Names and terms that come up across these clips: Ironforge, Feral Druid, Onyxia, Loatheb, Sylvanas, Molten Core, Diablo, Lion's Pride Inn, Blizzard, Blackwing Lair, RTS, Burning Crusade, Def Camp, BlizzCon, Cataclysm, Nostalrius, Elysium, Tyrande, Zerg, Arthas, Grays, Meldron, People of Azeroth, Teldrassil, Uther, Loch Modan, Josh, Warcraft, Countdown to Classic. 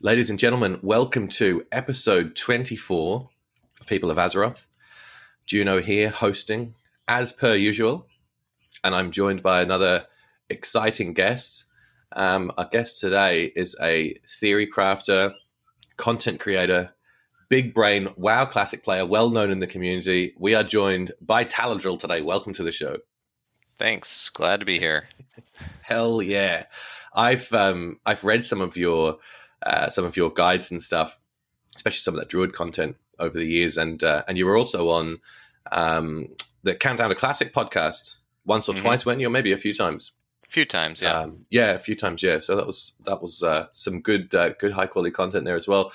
Ladies and gentlemen, welcome to episode 24 of People of Azeroth. Juno here hosting as per usual, and I'm joined by another exciting guest. Our guest today is a theory crafter, content creator, big brain, WoW classic player, well-known in the community. We are joined by Taladril today. Welcome to the show. Thanks. Glad to be here. Hell yeah. I've read some of your guides and stuff, especially some of that Druid content over the years. And you were also on the Countdown to Classic podcast once or twice, weren't you? Or maybe a few times. A few times, yeah. So that was some good high-quality content there as well.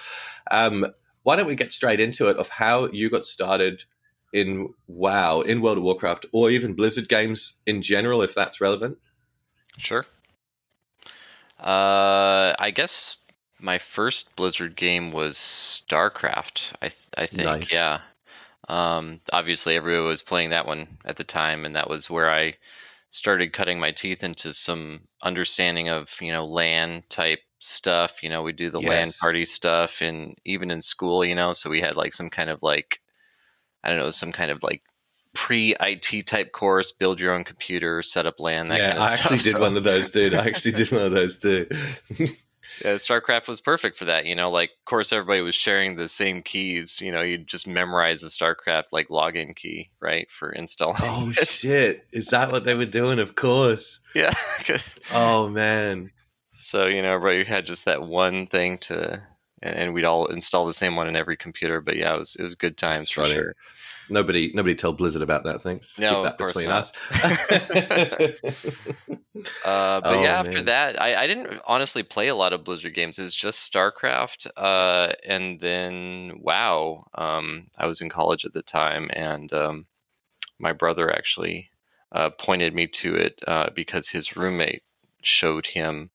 Why don't we get straight into it of how you got started in WoW, in World of Warcraft, or even Blizzard games in general, if that's relevant? Sure. I guess my first Blizzard game was StarCraft, I think. Nice. Yeah. Obviously, everyone was playing that one at the time, and that was where I started cutting my teeth into some understanding of, LAN type stuff. We do the LAN party stuff, and even in school, so we had some kind of pre-IT type course, build your own computer, set up LAN, that kind of stuff. I actually did one of those, dude. Yeah, StarCraft was perfect for that, of course everybody was sharing the same keys, you'd just memorize the StarCraft login key, right, for installing. Oh shit, is that what they were doing? Of course. Yeah. Oh man. So, everybody had just that one thing and we'd all install the same one in every computer, but yeah, it was good times. That's for funny. Sure. Nobody tell Blizzard about that. Thanks. No, keep that of course between not. Us. After that, I didn't honestly play a lot of Blizzard games. It was just StarCraft, and then WoW. I was in college at the time, and my brother actually pointed me to it because his roommate showed him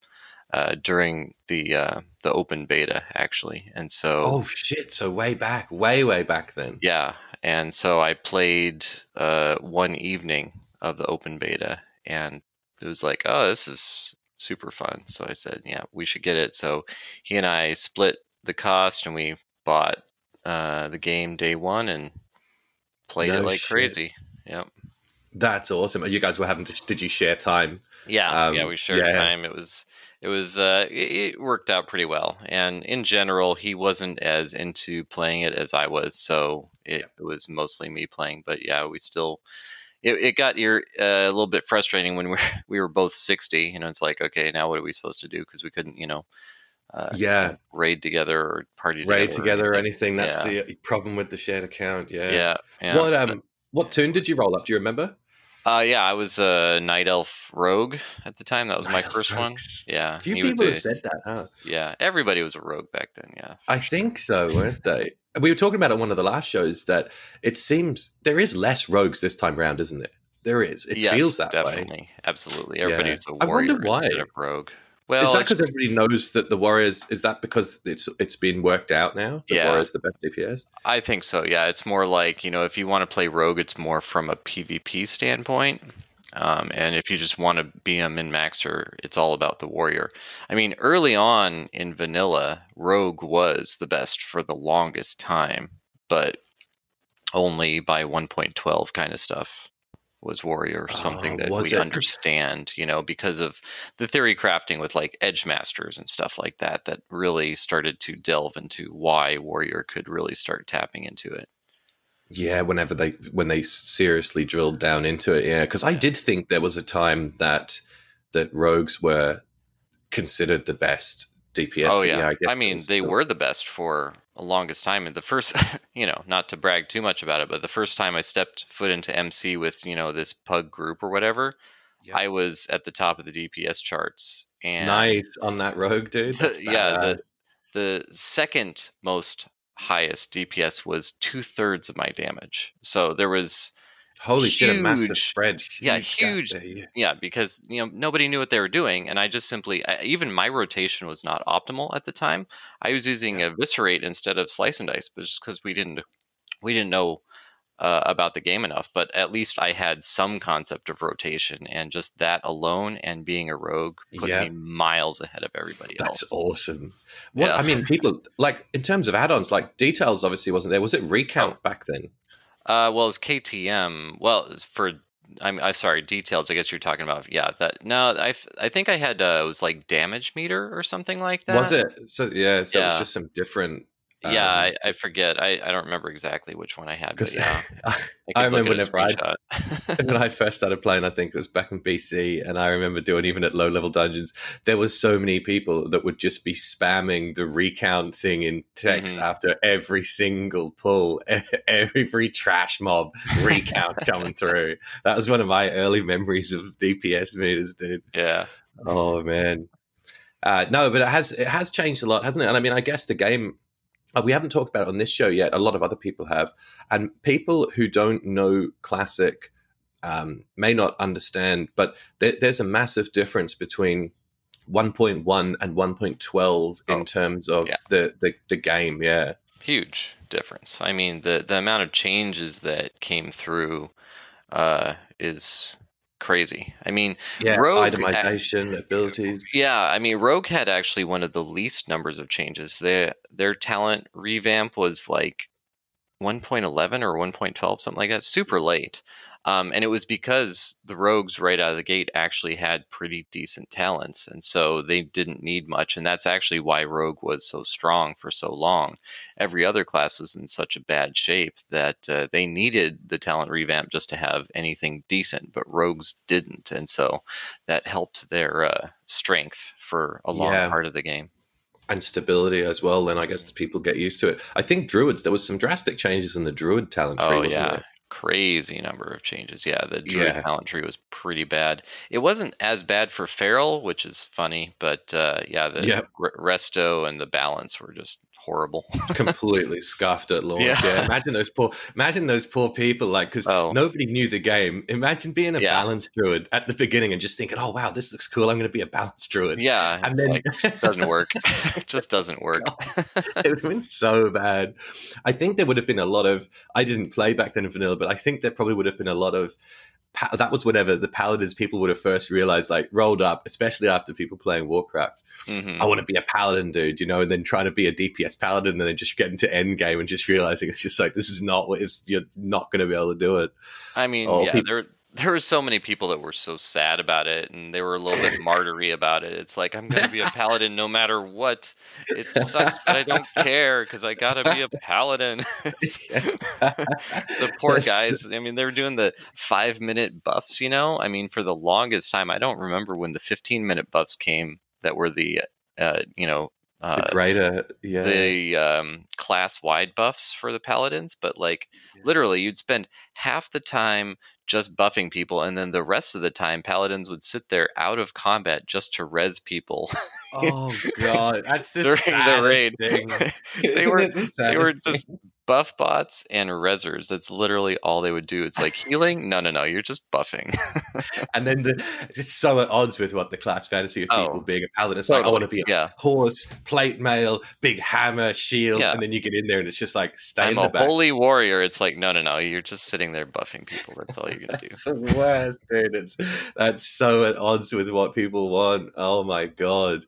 during the open beta, actually. And so. Oh shit! So way back then. Yeah. And so I played one evening of the open beta, and it was like, oh, this is super fun. So I said, yeah, we should get it. So he and I split the cost, and we bought the game day one and played crazy. Yep. That's awesome. You guys were did you share time? Yeah, we shared time. It worked out pretty well. And in general, he wasn't as into playing it as I was. So it was mostly me playing, but yeah, we still, it got a little bit frustrating when we were both 60, it's like, okay, now what are we supposed to do? Cause we couldn't, raid together or party together. Raid together or anything. That's the problem with the shared account. Yeah. Yeah. What tune did you roll up? Do you remember? I was a Night Elf Rogue at the time. That was my first one. Yeah. A few people have said that, huh? Yeah. Everybody was a rogue back then, yeah. I think so, weren't they? We were talking about it on one of the last shows that it seems there is less rogues this time around, isn't there? There is. It feels that way. Definitely. Absolutely. Everybody's a warrior instead of rogue. Well, is that because everybody knows that the warriors? Is that because it's been worked out now? The warriors the best DPS. I think so. Yeah, it's more like if you want to play rogue, it's more from a PvP standpoint, and if you just want to be a min maxer, it's all about the warrior. I mean, early on in vanilla, rogue was the best for the longest time, but only by 1.12 kind of stuff. Was warrior or something that we understand, because of the theory crafting with edge masters and stuff like that, that really started to delve into why warrior could really start tapping into it. Yeah. When they seriously drilled down into it. Yeah. Cause I did think there was a time that rogues were considered the best DPS. Oh yeah. They were the best for the longest time, and the first not to brag too much about it, but the first time I stepped foot into MC with this pug group or whatever, I was at the top of the DPS charts. And nice on that rogue, dude. The second most highest DPS was 2/3 of my damage, so there was a massive spread. Because nobody knew what they were doing, and I just simply even my rotation was not optimal at the time. I was using eviscerate instead of slice and dice, but just because we didn't know about the game enough, but at least I had some concept of rotation, and just that alone and being a rogue put me miles ahead of everybody else. That's awesome. What I mean, people, like, in terms of add-ons, like Details obviously wasn't there. Was it Recount back then? Well, it's KTM. Well, for I'm sorry, Details, I guess you're talking about. Yeah, that. No, I think I had it was like Damage Meter or something like that. Was it? So yeah, so it was just some different. Yeah, I forget. I don't remember exactly which one I had. But yeah, I remember whenever when I first started playing, I think it was back in BC, and I remember doing, even at low-level dungeons, there was so many people that would just be spamming the recount thing in text after every single pull, every trash mob recount coming through. That was one of my early memories of DPS meters, dude. Yeah. Oh, man. No, but it has changed a lot, hasn't it? And I mean, I guess the game... we haven't talked about it on this show yet. A lot of other people have. And people who don't know Classic may not understand, but there's a massive difference between 1.1 and 1.12 in terms of the game. Yeah. Huge difference. I mean, the amount of changes that came through is crazy. I mean, Rogue itemization abilities. Yeah, I mean, Rogue had actually one of the least numbers of changes. Their talent revamp was like 1.11 or 1.12, something like that, super late. And it was because the rogues right out of the gate actually had pretty decent talents, and so they didn't need much. And that's actually why Rogue was so strong for so long. Every other class was in such a bad shape that they needed the talent revamp just to have anything decent, but rogues didn't. And so that helped their strength for a long part of the game. And stability as well, then I guess the people get used to it. I think Druids, there was some drastic changes in the Druid talent tree, wasn't there? Crazy number of changes. Yeah, the Druid talent tree was pretty bad. It wasn't as bad for Feral, which is funny, but Resto and the balance were just horrible. Completely scuffed at launch. Yeah. Imagine those poor people, like, because nobody knew the game. Imagine being a balanced Druid at the beginning and just thinking, oh wow, this looks cool, I'm going to be a balanced Druid. Yeah, and then it doesn't work. It just doesn't work. It would have been so bad. I think there would have been a lot of, I didn't play back then in vanilla, but I think there probably would have been a lot of, that was whenever the Paladins people would have first realized, like, rolled up, especially after people playing Warcraft. I want to be a Paladin, dude, you know, and then trying to be a DPS Paladin, and then just getting to end game and just realizing it's just like, this is not what it's, you're not going to be able to do it. I mean, there were so many people that were so sad about it, and they were a little bit martyry about it. It's like, I'm going to be a Paladin no matter what. It sucks, but I don't care because I got to be a Paladin. The poor guys. I mean, they were doing the 5-minute buffs, you know? I mean, for the longest time, I don't remember when the 15-minute buffs came that were the, the greater, the class-wide buffs for the Paladins, but like literally, you'd spend half the time just buffing people, and then the rest of the time, Paladins would sit there out of combat just to res people. Oh god, that's the during the raid. They were just buff bots and rezzers. That's literally all they would do. It's like healing? No. You're just buffing. And then it's so at odds with what the class fantasy of people being a Paladin. It's like, I want to be a horse, plate mail, big hammer, shield. Yeah. And then you get in there and it's just like, stay in the back. I'm a holy warrior. It's like, no. You're just sitting there buffing people. That's all you're going to do. It's the worst, dude. That's so at odds with what people want. Oh my God.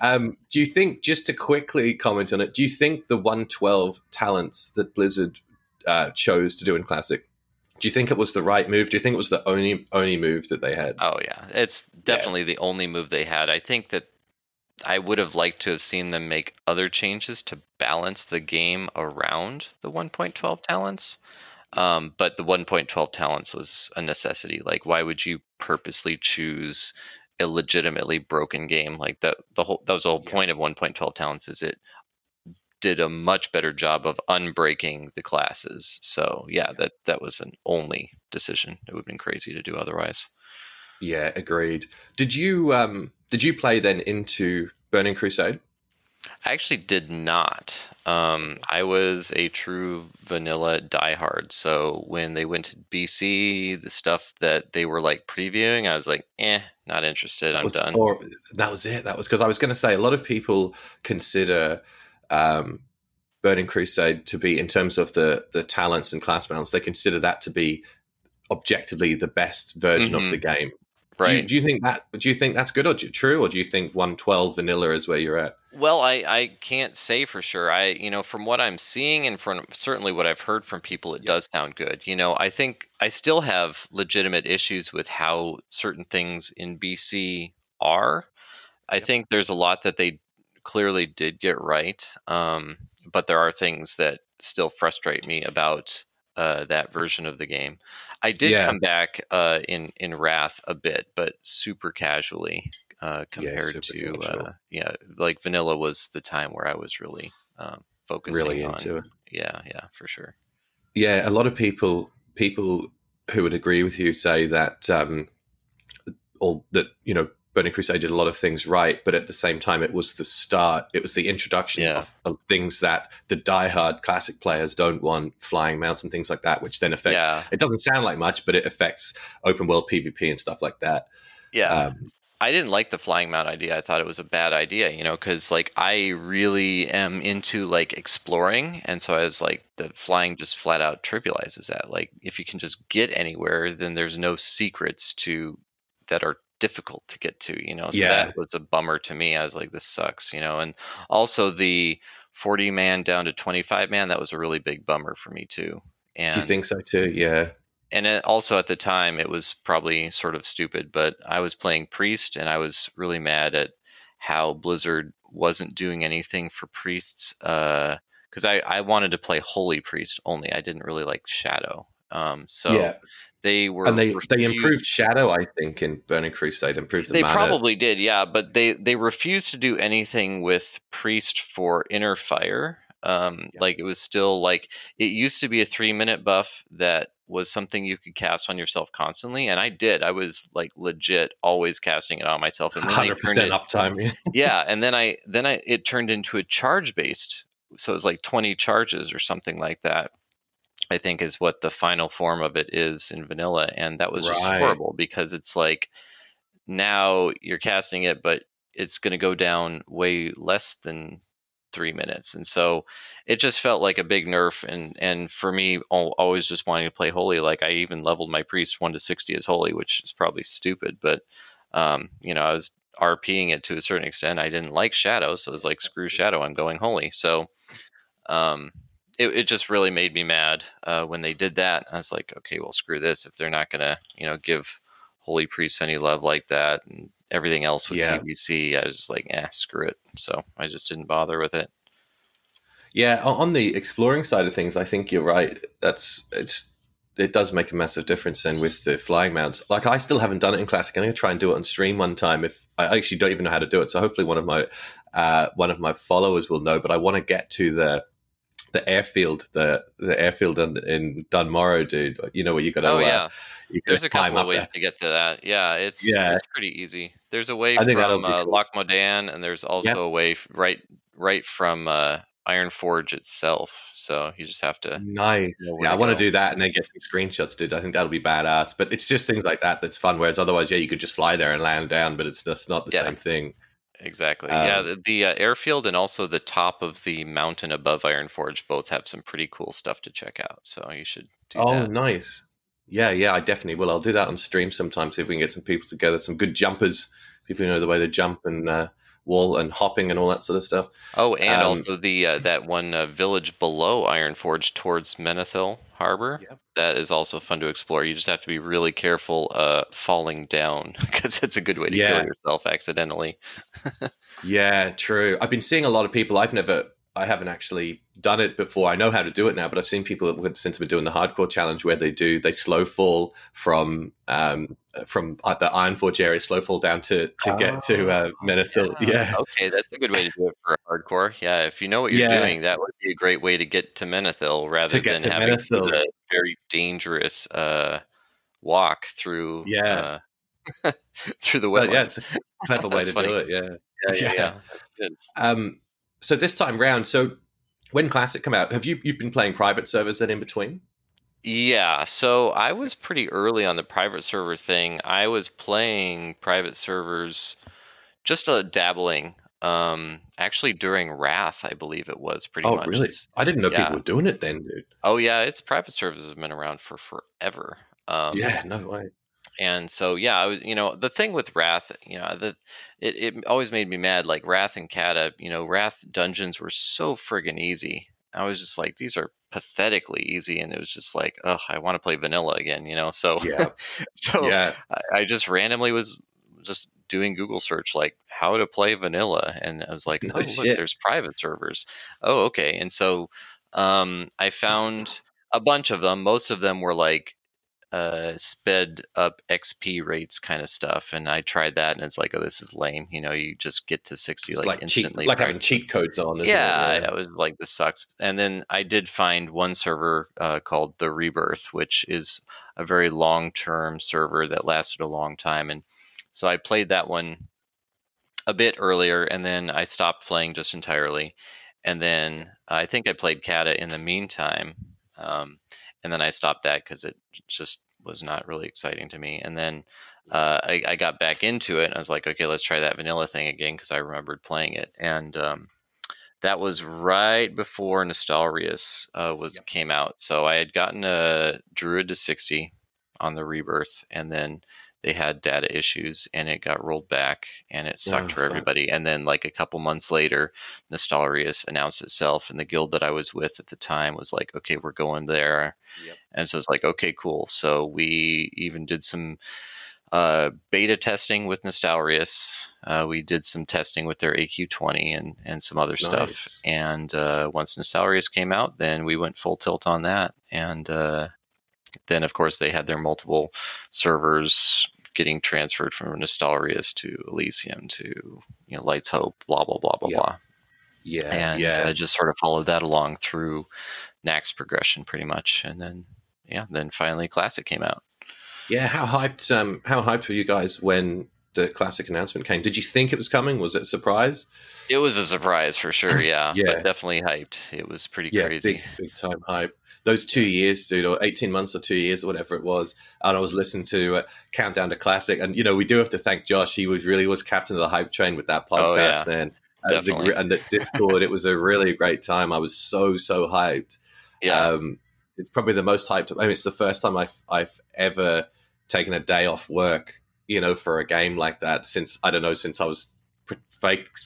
Do you think, just to quickly comment on it, do you think the 112 talents that Blizzard chose to do in Classic, do you think it was the right move? Do you think it was the only move that they had? Oh yeah, it's definitely the only move they had. I think that I would have liked to have seen them make other changes to balance the game around the 1.12 talents. But the 1.12 talents was a necessity. Like, why would you purposely choose a legitimately broken game like that? That was the whole point of 1.12 talents, is it did a much better job of unbreaking the classes. So that was an only decision. It would have been crazy to do otherwise. Yeah, agreed. Did you play then into Burning Crusade? I actually did not. I was a true vanilla diehard. So when they went to BC, the stuff that they were like previewing, I was like, not interested. I'm done. That was it. That was because I was going to say, a lot of people consider Burning Crusade to be, in terms of the talents and class balance, they consider that to be objectively the best version of the game. Right. Do you think that's good or true, or do you think 1.12 vanilla is where you're at? Well, I can't say for sure. From what I'm seeing and from certainly what I've heard from people, it does sound good. I think I still have legitimate issues with how certain things in BC are. I think there's a lot that they clearly did get right, but there are things that still frustrate me about that version of the game. I did come back in Wrath a bit, but super casually compared to like vanilla was the time where I was really focusing really into it. Yeah, for sure. Yeah, a lot of people who would agree with you say that Burning Crusade did a lot of things right, but at the same time, it was the start. It was the introduction of things that the diehard classic players don't want, flying mounts and things like that, which then affects. Yeah. It doesn't sound like much, but it affects open world PvP and stuff like that. Yeah, I didn't like the flying mount idea. I thought it was a bad idea, because I really am into exploring, and so I was like, the flying just flat out trivializes that. If you can just get anywhere, then there's no secrets that are difficult to get to, so that was a bummer to me. I was like, this sucks, and also the 40 man down to 25 man, that was a really big bummer for me too. And do you think so too? Yeah. And it also at the time it was probably sort of stupid, but I was playing Priest and I was really mad at how Blizzard wasn't doing anything for Priests. Cause I wanted to play Holy Priest only. I didn't really like Shadow. They improved Shadow, I think, in Burning Crusade. They probably did, yeah. But they refused to do anything with Priest for Inner Fire. It was still it used to be a 3-minute buff that was something you could cast on yourself constantly, and I did. I was legit always casting it on myself, and 100% uptime. Yeah, and then it turned into a charge based, so it was 20 charges or something like that, I think, is what the final form of it is in vanilla. And that was just horrible, because it's now you're casting it, but it's going to go down way less than 3 minutes. And so it just felt like a big nerf. And for me, always just wanting to play Holy, I even leveled my Priest 1 to 60 as Holy, which is probably stupid. But, I was RPing it to a certain extent. I didn't like Shadow, so it was screw Shadow, I'm going Holy. So, It just really made me mad when they did that. I was like, okay, well, screw this. If they're not going to, give Holy Priest any love like that and everything else with TBC, I was just like, screw it. So I just didn't bother with it. Yeah, on the exploring side of things, I think you're right. It does make a massive difference. And with the flying mounts, I still haven't done it in Classic. I'm going to try and do it on stream one time. If I actually don't even know how to do it, so hopefully one of my followers will know. But I want to get to the airfield, the airfield in Dunmorrow, dude. You know what you got to. Oh yeah, there's a couple of ways to get to that. Yeah, it's pretty easy. There's a way from Loch Modan, and there's also a way right from Ironforge itself. So you just have to. Nice. I want to do that and then get some screenshots, dude. I think that'll be badass. But it's just things like that that's fun. Whereas otherwise, you could just fly there and land down, but it's just not the same thing. Exactly. The airfield and also the top of the mountain above Ironforge both have some pretty cool stuff to check out. So you should do that. Oh, nice. Yeah, I definitely will. I'll do that on stream sometime, see if we can get some people together, some good jumpers, people who know the way to jump and wall and hopping and all that sort of stuff. Oh, and also the that one village below Ironforge towards Menethil Harbor. Yep. That is also fun to explore. You just have to be really careful falling down, because it's a good way to kill yourself accidentally. Yeah, true. I've been seeing a lot of people. I haven't actually done it before. I know how to do it now, but I've seen people since we're doing the hardcore challenge where they slow fall from the Ironforge area, slow fall down to get to Menethil. Yeah. Okay, that's a good way to do it for hardcore. Yeah, if you know what you're doing, that would be a great way to get to Menethil rather than having a very dangerous walk through. Yeah. Through the wetlands. Yeah, it's a clever way to do it. Yeah. Yeah. So this time round, when Classic come out, have you've been playing private servers then in between? Yeah, so I was pretty early on the private server thing. I was playing private servers just dabbling Actually during Wrath, I believe it was pretty much. Oh, really? I didn't know people were doing it then, dude. Oh, yeah. It's private servers have been around for forever. Yeah, no way. And so, yeah, I was, you know, the thing with Wrath, you know, it always made me mad. Like Wrath and Cata, you know, Wrath dungeons were so friggin' easy. I was just like, these are pathetically easy, and it was just like, oh, I want to play vanilla again, you know. So, yeah. I just randomly was just doing Google search, like how to play vanilla, and I was like, oh, look, there's private servers. Oh, okay. And so, I found a bunch of them. Most of them were like sped up XP rates kind of stuff, and I tried that, and it's like, oh, this is lame. You know, you just get to 60 like instantly, cheat, like having cheat codes on. Yeah, I was like, this sucks. And then I did find one server called The Rebirth, which is a very long-term server that lasted a long time, and so I played that one a bit earlier, and then I stopped playing just entirely, and then I think I played Cata in the meantime. And then I stopped that because it just was not really exciting to me. And then I got back into it, and I was like, okay, let's try that vanilla thing again because I remembered playing it. And that was right before Nostalrius came out. So I had gotten a Druid to 60 on the Rebirth, and then they had data issues, and it got rolled back, and it sucked for everybody. And then like a couple months later, Nostalrius announced itself, and the guild that I was with at the time was like, okay, we're going there. Yep. And so it's like, okay, cool. So we even did some beta testing with Nostalrius. We did some testing with their AQ20 and some other stuff. And once Nostalrius came out, then we went full tilt on that. And then, of course, they had their multiple servers getting transferred from Nostalrius to Elysium to, you know, Light's Hope, blah, blah, blah, blah, blah. Yeah, and I just sort of followed that along through Naxx progression pretty much. And then, then finally Classic came out. Yeah, how hyped were you guys when the Classic announcement came? Did you think it was coming? Was it a surprise? It was a surprise for sure, yeah. But definitely hyped. It was pretty crazy. Big time hype. Those 2 years, dude, or 18 months or 2 years or whatever it was, and I was listening to Countdown to Classic, and, you know, we do have to thank Josh. He was really captain of the hype train with that podcast, man. Definitely. And at Discord, it was a really great time. I was so hyped. Yeah. It's probably the most hyped. I mean, it's the first time I've ever taken a day off work, you know, for a game like that since I was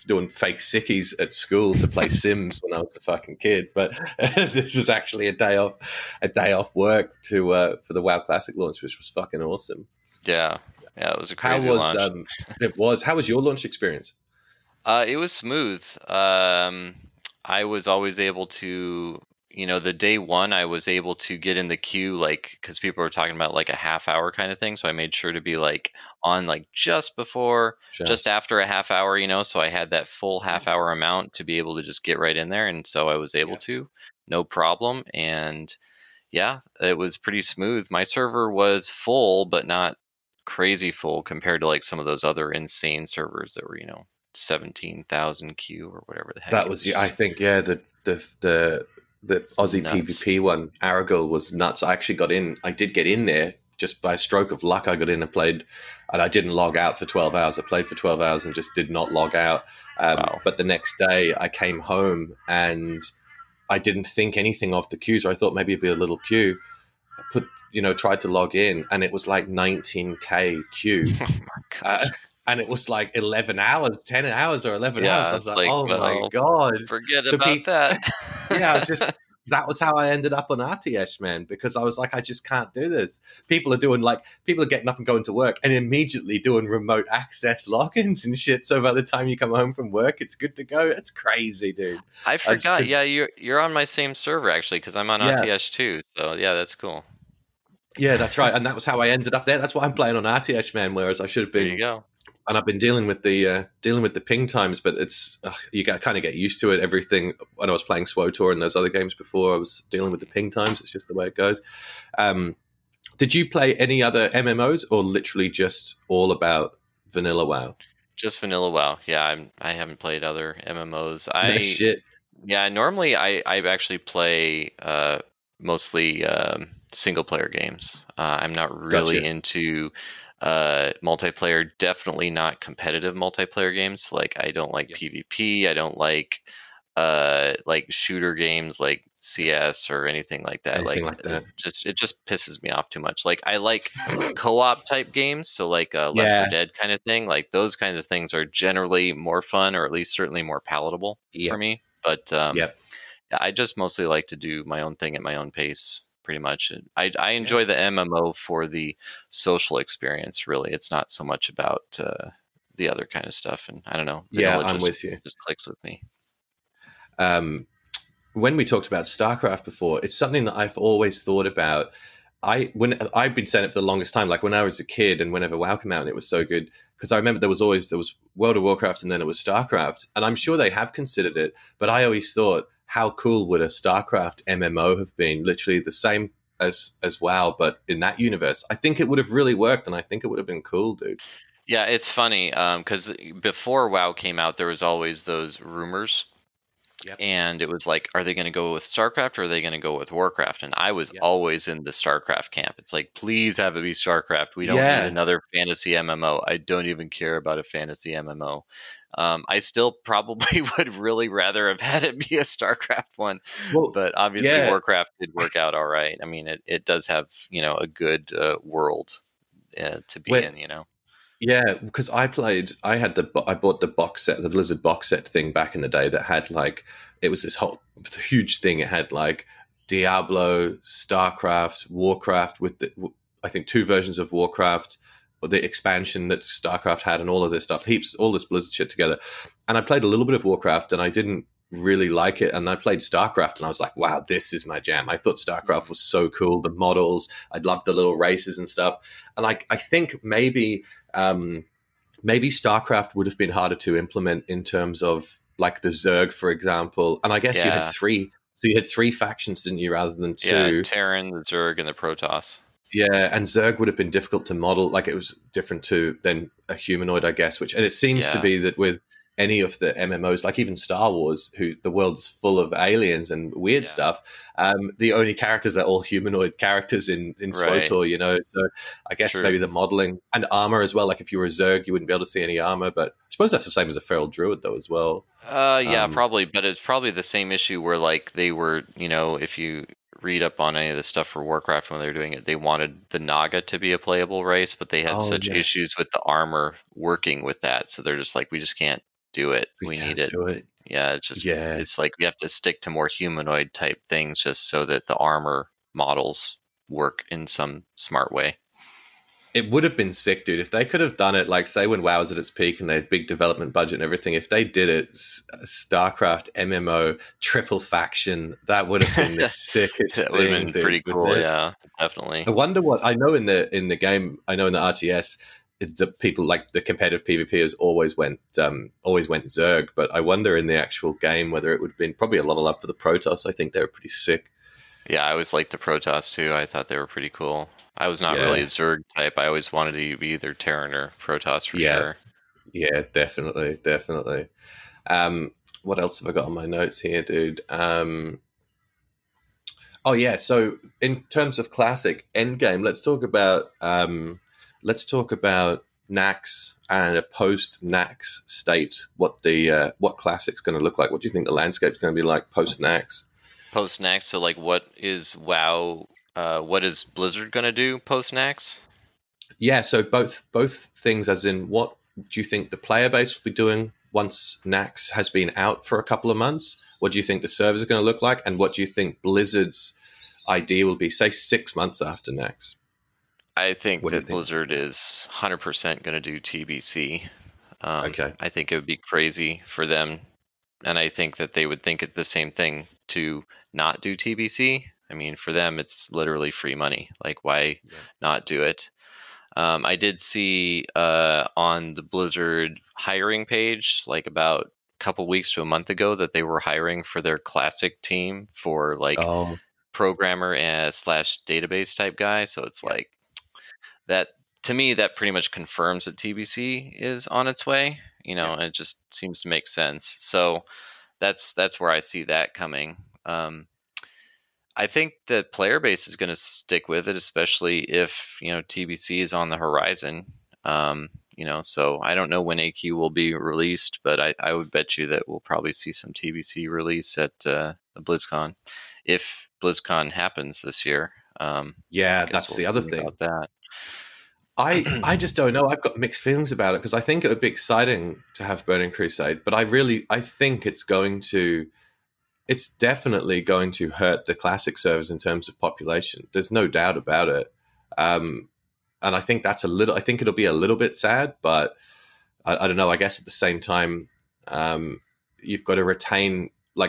doing fake sickies at school to play Sims when I was a fucking kid, but this was actually a day off work to for the WoW Classic launch, which was fucking awesome. It was a crazy launch. How was your launch experience? It was smooth. I was always able to, you know, the day one I was able to get in the queue, like, because people were talking about like a half hour kind of thing. So I made sure to be like on like just after a half hour, you know, so I had that full half hour amount to be able to just get right in there. And so I was able to, no problem. And yeah, it was pretty smooth. My server was full, but not crazy full compared to like some of those other insane servers that were, you know, 17,000 queue or whatever the heck. That was, I think, the Aussie PvP one, Aragil, was nuts. I actually got in. I did get in there just by a stroke of luck. I got in and played, and I didn't log out for 12 hours. I played for 12 hours and just did not log out. But the next day I came home and I didn't think anything of the queues. I thought maybe it'd be a little queue. I tried to log in, and it was like 19K queue. Oh my God. And it was like 10 hours or 11 hours. I was like, oh, my God. Forget about that. Yeah, that was how I ended up on RTS, man, because I was like, I just can't do this. People are getting up and going to work and immediately doing remote access logins and shit. So by the time you come home from work, it's good to go. It's crazy, dude. I forgot. You're on my same server, actually, because I'm on RTS too. So, yeah, that's cool. Yeah, that's right. And that was how I ended up there. That's why I'm playing on RTS, man, whereas I should have been. There you go. And I've been dealing with the ping times, but it's you kind of get used to it. Everything when I was playing SWTOR and those other games before, I was dealing with the ping times. It's just the way it goes. Did you play any other MMOs, or literally just all about vanilla WoW? Just vanilla WoW. Yeah, I haven't played other MMOs. Normally I actually play mostly single player games. I'm not really into multiplayer, definitely not competitive multiplayer games. Like I don't like PvP. I don't like shooter games like CS or anything like that. It just pisses me off too much. Like I like co-op type games, so like Left 4 Dead kind of thing. Like those kinds of things are generally more fun, or at least certainly more palatable for me. But I just mostly like to do my own thing at my own pace, pretty much. I enjoy the MMO for the social experience. Really, it's not so much about the other kind of stuff. And I don't know. I'm with you. Just clicks with me. When we talked about StarCraft before, it's something that I've always thought about. I've been saying it for the longest time, like when I was a kid and whenever WoW came out and it was so good, because I remember there was World of Warcraft and then it was StarCraft, and I'm sure they have considered it, but I always thought, how cool would a StarCraft MMO have been? Literally the same as WoW, but in that universe. I think it would have really worked, and I think it would have been cool, dude. Yeah, it's funny, because before WoW came out, there was always those rumors. Yep. And it was like, are they going to go with StarCraft or are they going to go with Warcraft? And I was always in the StarCraft camp. It's like, please have it be StarCraft. We don't need another fantasy MMO. I don't even care about a fantasy MMO. I still probably would really rather have had it be a StarCraft one. Well, but obviously Warcraft did work out all right. I mean, it does have, a good world to be in, Yeah, because I bought the box set, the Blizzard box set thing back in the day that had it was this whole huge thing. It had Diablo, StarCraft, Warcraft with I think two versions of Warcraft, or the expansion that StarCraft had, and all of this stuff, heaps, all this Blizzard shit together. And I played a little bit of Warcraft and I didn't really like it. And I played StarCraft and I was like, wow, this is my jam. I thought StarCraft was so cool. The models, I loved the little races and stuff. And I think maybe StarCraft would have been harder to implement in terms of the Zerg, for example. And I guess you had three. So you had three factions, didn't you, rather than two? Yeah, Terran, the Zerg, and the Protoss. Yeah, and Zerg would have been difficult to model. It was different than a humanoid, I guess. And it seems to be that with any of the MMOs, like even Star Wars, who the world's full of aliens and weird stuff, the only characters are all humanoid characters in SWTOR, so I guess maybe the modeling and armor as well, if you were a Zerg you wouldn't be able to see any armor, but I suppose that's the same as a feral druid though as well. Probably, but it's probably the same issue where they were, if you read up on any of the stuff for Warcraft when they were doing it, they wanted the Naga to be a playable race, but they had such issues with the armor working with that, so they're just we just can't do it. We need it. It's just it's we have to stick to more humanoid type things just so that the armor models work in some smart way. It would have been sick, dude, if they could have done it say when WoW was at its peak and they had big development budget and everything. If they did it StarCraft MMO triple faction, that would have been the sickest that would have been pretty cool. Yeah, definitely. I wonder what I know in the game. I know in the RTS the people the competitive PvPers always went Zerg, but I wonder in the actual game whether it would have been probably a lot of love for the Protoss. I think they were pretty sick. Yeah, I always liked the Protoss too. I thought they were pretty cool. I was not really a Zerg type. I always wanted to be either Terran or Protoss for sure. Yeah, definitely. What else have I got on my notes here, dude? So in terms of classic endgame, let's talk about Naxx and a post-Naxx state, what Classic's going to look like. What do you think the landscape's going to be like post-Naxx? Post-Naxx, so what is WoW, what is Blizzard going to do post-Naxx? Yeah, so both things, as in what do you think the player base will be doing once Naxx has been out for a couple of months? What do you think the servers are going to look like? And what do you think Blizzard's idea will be, say, 6 months after Naxx? I think that Blizzard is 100% going to do TBC. I think it would be crazy for them. And I think that they would think it the same thing to not do TBC. I mean, for them, it's literally free money. Why not do it? I did see on the Blizzard hiring page, about a couple weeks to a month ago, that they were hiring for their classic team for programmer / database type guy. So it's that to me, that pretty much confirms that TBC is on its way, and it just seems to make sense. So that's where I see that coming. I think the player base is going to stick with it, especially if, you know, TBC is on the horizon. You know, so I don't know when AQ will be released, but I would bet you that we'll probably see some TBC release at BlizzCon if BlizzCon happens this year. Yeah, that's the other thing about that. I just don't know. I've got mixed feelings about it because I think it would be exciting to have Burning Crusade, but I think it's definitely going to hurt the classic servers in terms of population. There's no doubt about it. And I think I think it'll be a little bit sad, but I don't know. I guess at the same time, you've got to retain I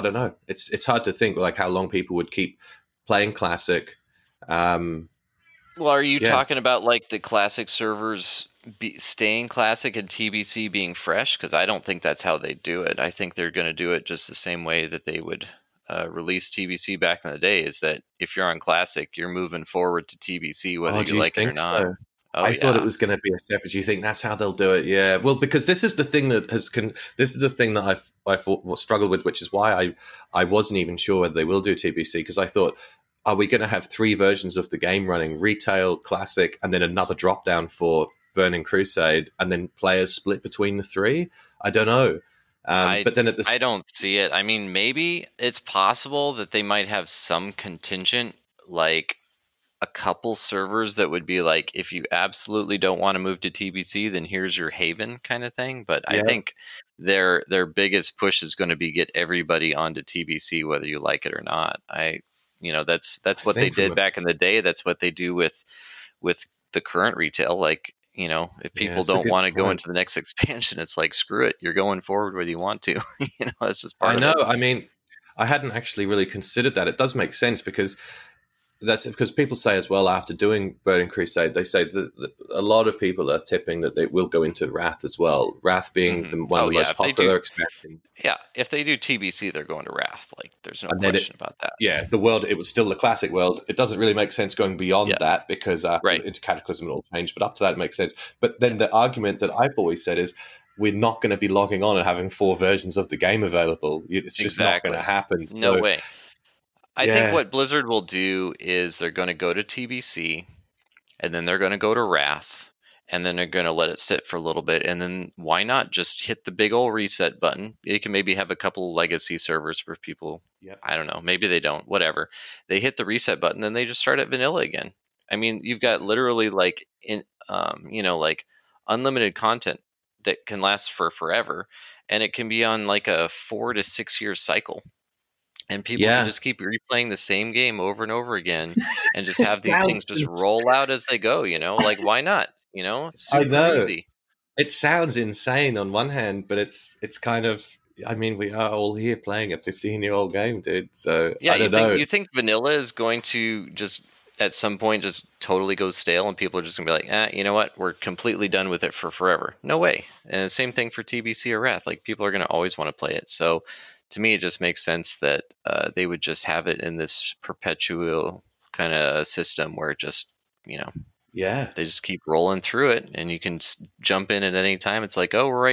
don't know. It's hard to think how long people would keep playing classic. Well, are you talking about the classic servers staying classic and TBC being fresh? Because I don't think that's how they do it. I think they're going to do it just the same way that they would release TBC back in the day, is that if you're on classic, you're moving forward to TBC whether you like it or not. So? I thought it was going to be a separate. Do you think that's how they'll do it? Yeah. Well, because this is the thing that this is the thing that I've struggled with, which is why I wasn't even sure whether they will do TBC, because I thought, are we going to have three versions of the game running, retail, classic, and then another drop down for Burning Crusade, and then players split between the three? I don't know. But then I don't see it. I mean, maybe it's possible that they might have some contingent, a couple servers that would be if you absolutely don't want to move to TBC, then here's your haven kind of thing. But yeah. I think their biggest push is going to be get everybody onto TBC, whether you like it or not. That's what they did back in the day. That's what they do with the current retail. If people don't want to go into the next expansion, it's screw it. You're going forward whether you want to. That's just part of it. I know. I mean, I hadn't actually really considered that. It does make sense because people say as well, after doing Burning Crusade, they say that a lot of people are tipping that they will go into Wrath as well. Wrath being one of the most popular expansion. Yeah, if they do TBC, they're going to Wrath. There's no question about that. Yeah, the world, it was still the classic world. It doesn't really make sense going beyond that because into Cataclysm it all changed, but up to that it makes sense. But then the argument that I've always said is, we're not going to be logging on and having four versions of the game available. It's just not going to happen. So. No way. I think what Blizzard will do is they're going to go to TBC, and then they're going to go to Wrath, and then they're going to let it sit for a little bit, and then why not just hit the big old reset button? You can maybe have a couple legacy servers for people. Yep. I don't know. Maybe they don't. Whatever. They hit the reset button, and they just start at vanilla again. I mean, you've got literally unlimited content that can last for forever, and it can be on a 4 to 6 year cycle. And people can just keep replaying the same game over and over again and just have these things just roll out as they go, why not? It's super crazy. It sounds insane on one hand, but it's kind of, I mean, we are all here playing a 15-year-old game, dude. So yeah, you think vanilla is going to just at some point just totally go stale and people are just going to be you know what? We're completely done with it for forever. No way. And the same thing for TBC or Wrath. People are going to always want to play it. So to me, it just makes sense that they would just have it in this perpetual kind of system where it just, they just keep rolling through it, and you can jump in at any time. It's right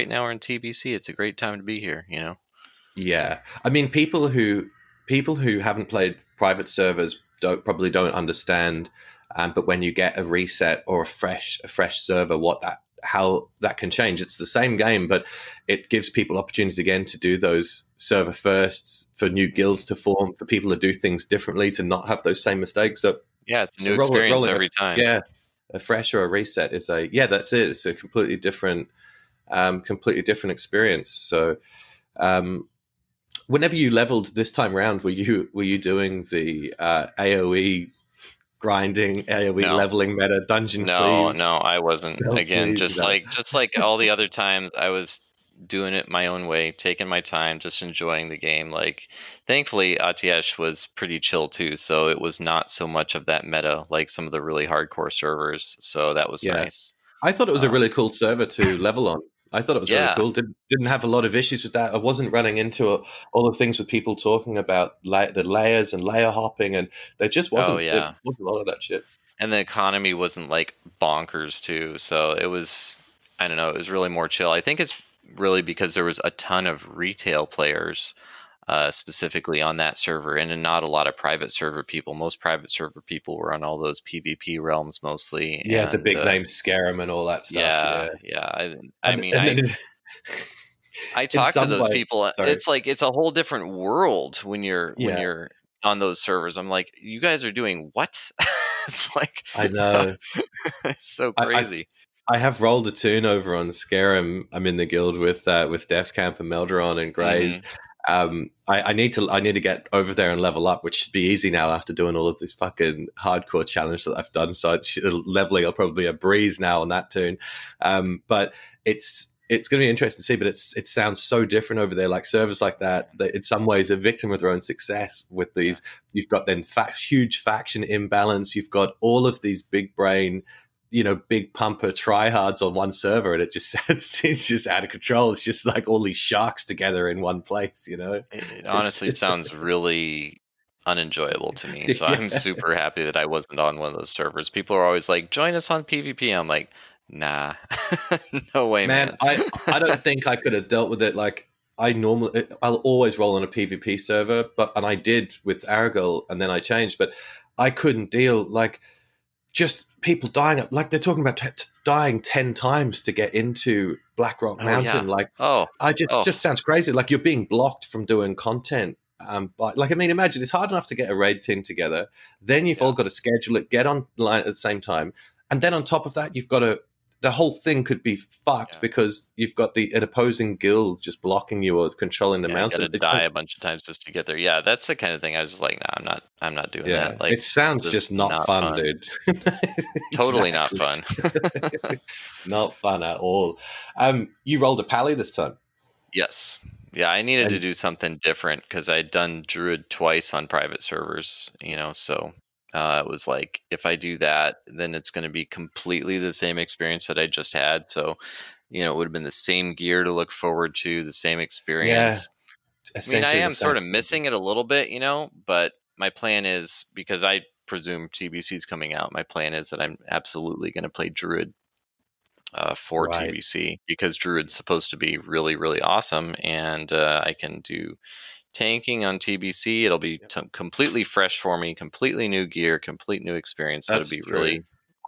now we're in TBC. It's a great time to be here, Yeah, I mean, people who haven't played private servers probably don't understand. But when you get a reset or a fresh server, how that can change. It's the same game, but it gives people opportunities again to do those server firsts, for new guilds to form, for people to do things differently, to not have those same mistakes. So yeah, it's a new experience every time. Yeah, a fresh or a reset is that's it. It's a completely different experience. So whenever you leveled this time around, were you doing the AOE grinding, AOE leveling meta, dungeon cleave? No, I wasn't. Again, just like all the other times, I was doing it my own way, taking my time, just enjoying the game. Thankfully, Ahn'Qiraj was pretty chill too, so it was not so much of that meta like some of the really hardcore servers. So that was nice. I thought it was a really cool server to level on. I thought it was really cool. Didn't have a lot of issues with that. I wasn't running into all the things with people talking about the layers and layer hopping, and there just wasn't. There wasn't a lot of that shit. And the economy wasn't bonkers too, so it was. I don't know. It was really more chill. I think it's really because there was a ton of retail players specifically on that server, and not a lot of private server people. Most private server people were on all those PvP realms mostly. Yeah, and the big name Scarum and all that stuff. I talk to those people. Sorry. It's like, it's a whole different world when you're when you're on those servers. I'm like, you guys are doing what? It's like, I know. It's so crazy. I have rolled a tune over on Scarum. I'm in the guild with Def Camp and Melderon and Grays. Mm-hmm. I need to get over there and level up, which should be easy now after doing all of this fucking hardcore challenge that I've done. So leveling will probably be a breeze now on that tune. But it's going to be interesting to see. But it sounds so different over there. Like servers like that in some ways are victim of their own success with these. Yeah. You've got then huge faction imbalance. You've got all of these big brain, big pumper tryhards on one server, and it's just out of control. It's just like all these sharks together in one place, It honestly sounds really unenjoyable to me. So I'm super happy that I wasn't on one of those servers. People are always like, join us on PvP. I'm like, nah, no way, man. I don't think I could have dealt with it. Like I'll always roll on a PvP server, and I did with Aragil, and then I changed, but I couldn't deal just people dying up, like they're talking about dying 10 times to get into Blackrock Mountain. Just sounds crazy. Like you're being blocked from doing content. Imagine it's hard enough to get a raid team together. Then you've all got to schedule it, get online at the same time. And then on top of that, you've got the whole thing could be fucked because you've got an opposing guild just blocking you or controlling the mountain. You gotta die a bunch of times just to get there. Yeah, that's the kind of thing I was just like, nah, I'm not doing that. Like, it sounds just not fun, dude. Totally not fun. Not fun at all. You rolled a pally this time. Yes. Yeah, I needed to do something different because I'd done Druid twice on private servers, so... it was like, if I do that, then it's going to be completely the same experience that I just had. So, it would have been the same gear to look forward to, the same experience. Yeah, I mean, I am sort of missing it a little bit, but my plan is, because I presume TBC is coming out, my plan is that I'm absolutely going to play Druid for TBC, because Druid's supposed to be really, really awesome. And I can do... tanking on TBC. It'll be completely fresh for me, completely new gear, complete new experience. So it'll be really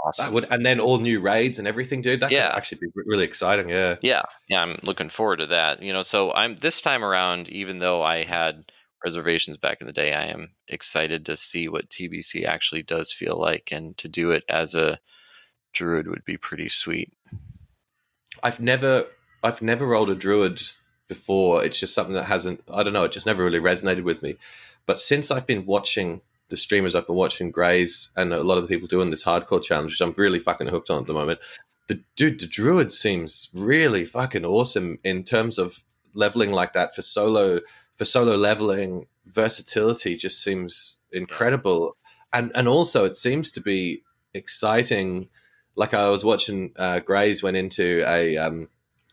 awesome. And then all new raids and everything, dude. That could actually be really exciting. Yeah, I'm looking forward to that. So I'm this time around, even though I had reservations back in the day, I am excited to see what TBC actually does feel like, and to do it as a Druid would be pretty sweet. I've never rolled a Druid before. It's just something that hasn't, I don't know, it just never really resonated with me. But since I've been watching the streamers, I've been watching Grays and a lot of the people doing this hardcore challenge, which I'm really fucking hooked on at the moment, the Druid seems really fucking awesome in terms of leveling like that for solo leveling. Versatility just seems incredible. And also it seems to be exciting. Like I was watching Grays went into a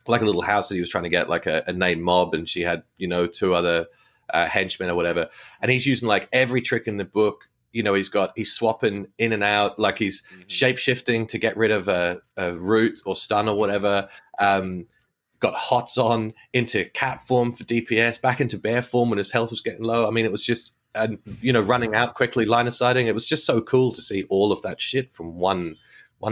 little house that he was trying to get like a named mob, and she had, two other henchmen or whatever. And he's using like every trick in the book. He's swapping in and out, like he's shape-shifting to get rid of a root or stun or whatever. Got hots on into cat form for DPS, back into bear form when his health was getting low. I mean, it was just, running out quickly, line of sighting. It was just so cool to see all of that shit from one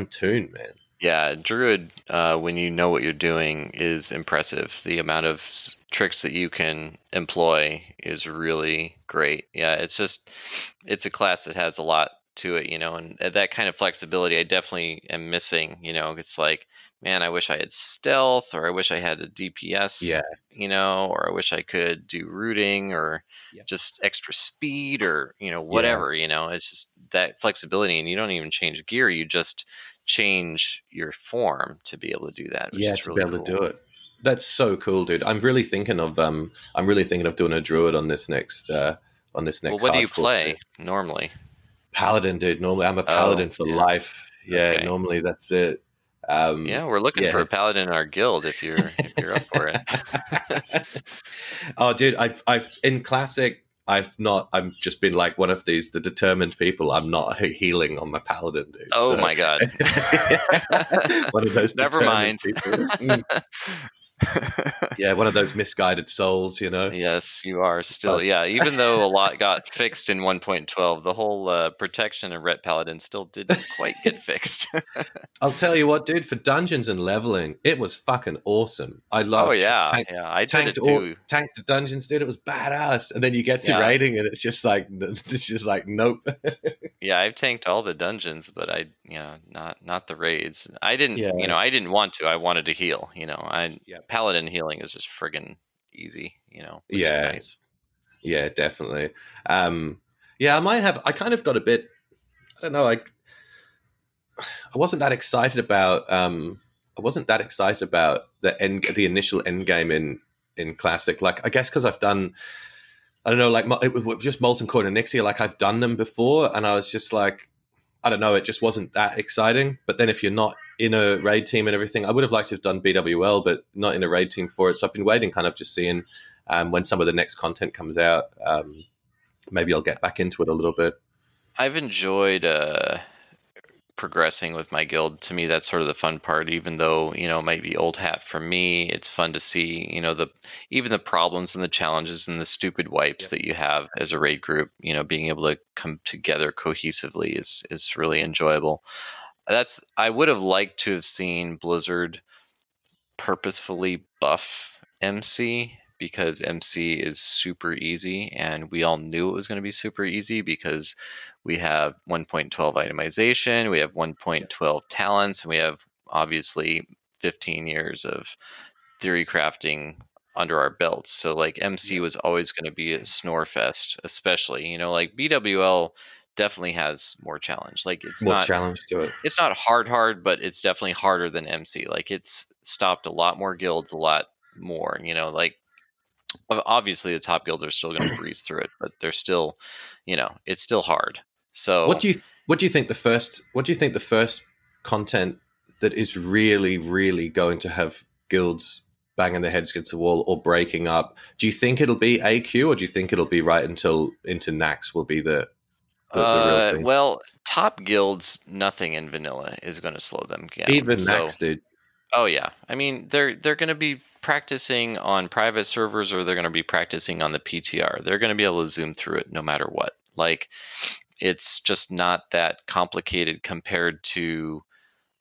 tune, man. Yeah, Druid, when you know what you're doing, is impressive. The amount of tricks that you can employ is really great. Yeah, it's a class that has a lot to it, and that kind of flexibility I definitely am missing. It's like, man, I wish I had stealth, or I wish I had a DPS, or I wish I could do rooting, or just extra speed, or, whatever, it's just that flexibility. And you don't even change gear. You just change your form to be able to do that, which is really cool. To do it. That's so cool, dude. I'm really thinking of doing a Druid on this next well, what do you play normally? Paladin, dude. Normally I'm a paladin for life. Okay. Normally that's it. We're looking for a paladin in our guild if you're up for it. Oh, dude, I've in Classic I've just been like one of these, the determined people. I'm not healing on my paladin, dude. Oh, my God. One of those. Never mind. Yeah, one of those misguided souls, you know. Yes, you are still. Yeah, even though a lot got fixed in 1.12, the whole protection of Ret Paladin still didn't quite get fixed. I'll tell you what, dude, for dungeons and leveling, it was fucking awesome. I loved it. Oh, yeah. I did it too. Tanked the dungeons, dude. It was badass. And then you get to raiding, and it's just like, nope. Yeah, I've tanked all the dungeons, but not the raids. I didn't want to. I wanted to heal, you know. Paladin healing is just friggin' easy, you know, which is nice. Yeah, definitely. I kind of got a bit, I don't know, I wasn't that excited about the initial end game in Classic. Like, I guess because I've done, I don't know, like it was just Molten Core and Onyxia, like I've done them before, and I was just like, I don't know, it just wasn't that exciting. But then if you're not in a raid team and everything, I would have liked to have done BWL, but not in a raid team for it. So I've been waiting, kind of just seeing when some of the next content comes out. Maybe I'll get back into it a little bit. I've enjoyed progressing with my guild. To me, that's sort of the fun part, even though, you know, it might be old hat for me. It's fun to see, you know, even the problems and the challenges and the stupid wipes that you have as a raid group, you know, being able to come together cohesively is really enjoyable. I would have liked to have seen Blizzard purposefully buff MC, because MC is super easy, and we all knew it was going to be super easy because we have 1.12 itemization, we have 1.12 talents, and we have obviously 15 years of theory crafting under our belts. So like MC was always going to be a snore fest, especially, you know, like BWL definitely has more challenge. Like it's more challenge to it. It's not hard, but it's definitely harder than MC. Like it's stopped a lot more guilds, a lot more, you know, like, obviously the top guilds are still going to breeze through it, but they're still, you know, it's still hard. So what do you think the first content that is really, really going to have guilds banging their heads against the wall or breaking up? Do you think it'll be AQ, or do you think it'll be right until into Naxx will be the real thing? Well, top guilds, nothing in vanilla is going to slow them down. Even Naxx, dude. Oh yeah. I mean, they're going to be practicing on private servers, or they're going to be practicing on the PTR. They're going to be able to zoom through it no matter what. Like, it's just not that complicated compared to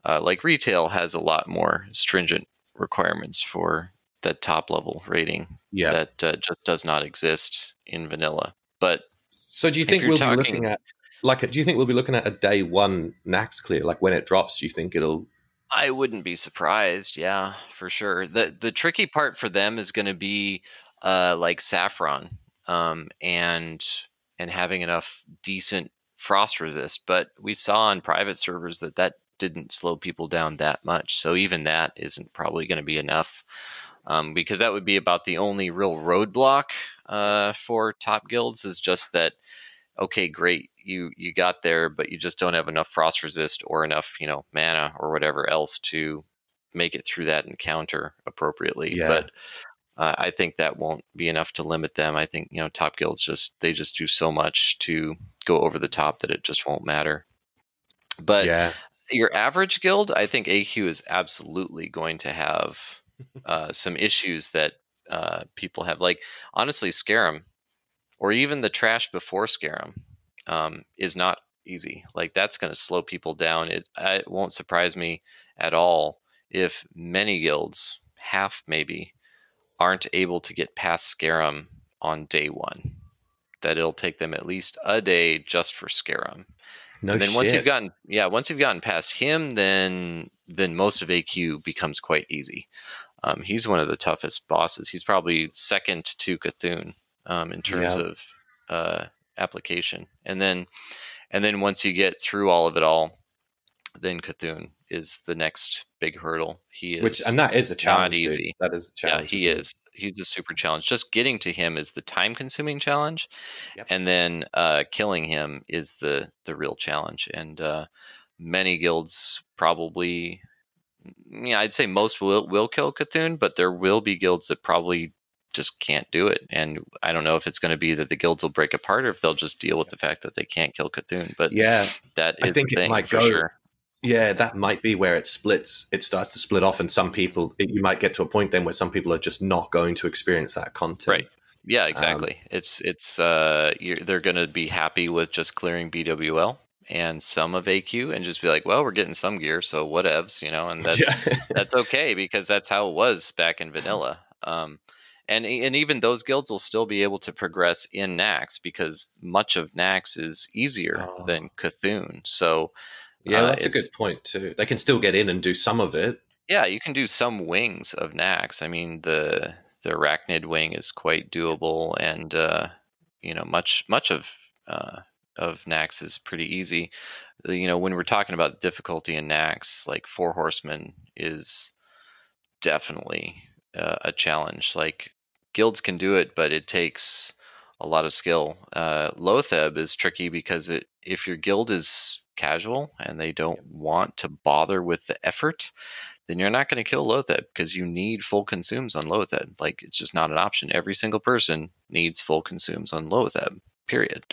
like retail has a lot more stringent requirements for that top level rating that just does not exist in vanilla. But so do you think we'll be looking at a day one Naxx clear? Like when it drops, do you think it'll? I wouldn't be surprised. Yeah, for sure. The tricky part for them is going to be like Saffron and having enough decent frost resist. But we saw on private servers that didn't slow people down that much. So even that isn't probably going to be enough because that would be about the only real roadblock for top guilds is just that. Okay, great. You got there, but you just don't have enough frost resist or enough, you know, mana or whatever else to make it through that encounter appropriately. Yeah. But I think that won't be enough to limit them. I think, you know, top guilds just do so much to go over the top that it just won't matter. But your average guild, I think AQ is absolutely going to have some issues that people have. Like honestly, Scarum, or even the trash before Scarum is not easy. Like that's going to slow people down. It won't surprise me at all if many guilds, half maybe, aren't able to get past Scarum on day one. That it'll take them at least a day just for Scarum. No shit. And then once you've gotten past him, then most of AQ becomes quite easy. He's one of the toughest bosses. He's probably second to C'Thun. In terms of application, and then once you get through all of it all, then C'Thun is the next big hurdle. He is, and that is a challenge. Not easy. Dude. That is a challenge. Yeah, he is. He's a super challenge. Just getting to him is the time-consuming challenge, and then killing him is the real challenge. And many guilds probably, yeah, I'd say most will kill C'Thun, but there will be guilds that probably just can't do it, and I don't know if it's going to be that the guilds will break apart or if they'll just deal with the fact that they can't kill C'Thun. But yeah, that is I think the thing, it might go. Sure. Yeah, that might be where it splits. It starts to split off, and some people, you might get to a point then where some people are just not going to experience that content. Right. Yeah, exactly. They're going to be happy with just clearing BWL and some of AQ and just be like, well, we're getting some gear, so whatevs, you know, and that's okay, because that's how it was back in vanilla. And even those guilds will still be able to progress in Naxx, because much of Naxx is easier than C'Thun. So yeah, that's a good point too. They can still get in and do some of it. Yeah, you can do some wings of Naxx. I mean, the Arachnid wing is quite doable, and much of Naxx is pretty easy. You know, when we're talking about difficulty in Naxx, like Four Horsemen is definitely a challenge. Like, guilds can do it, but it takes a lot of skill. Loatheb is tricky because if your guild is casual and they don't want to bother with the effort, then you're not going to kill Loatheb, because you need full consumes on Loatheb. Like, it's just not an option. Every single person needs full consumes on Loatheb, period.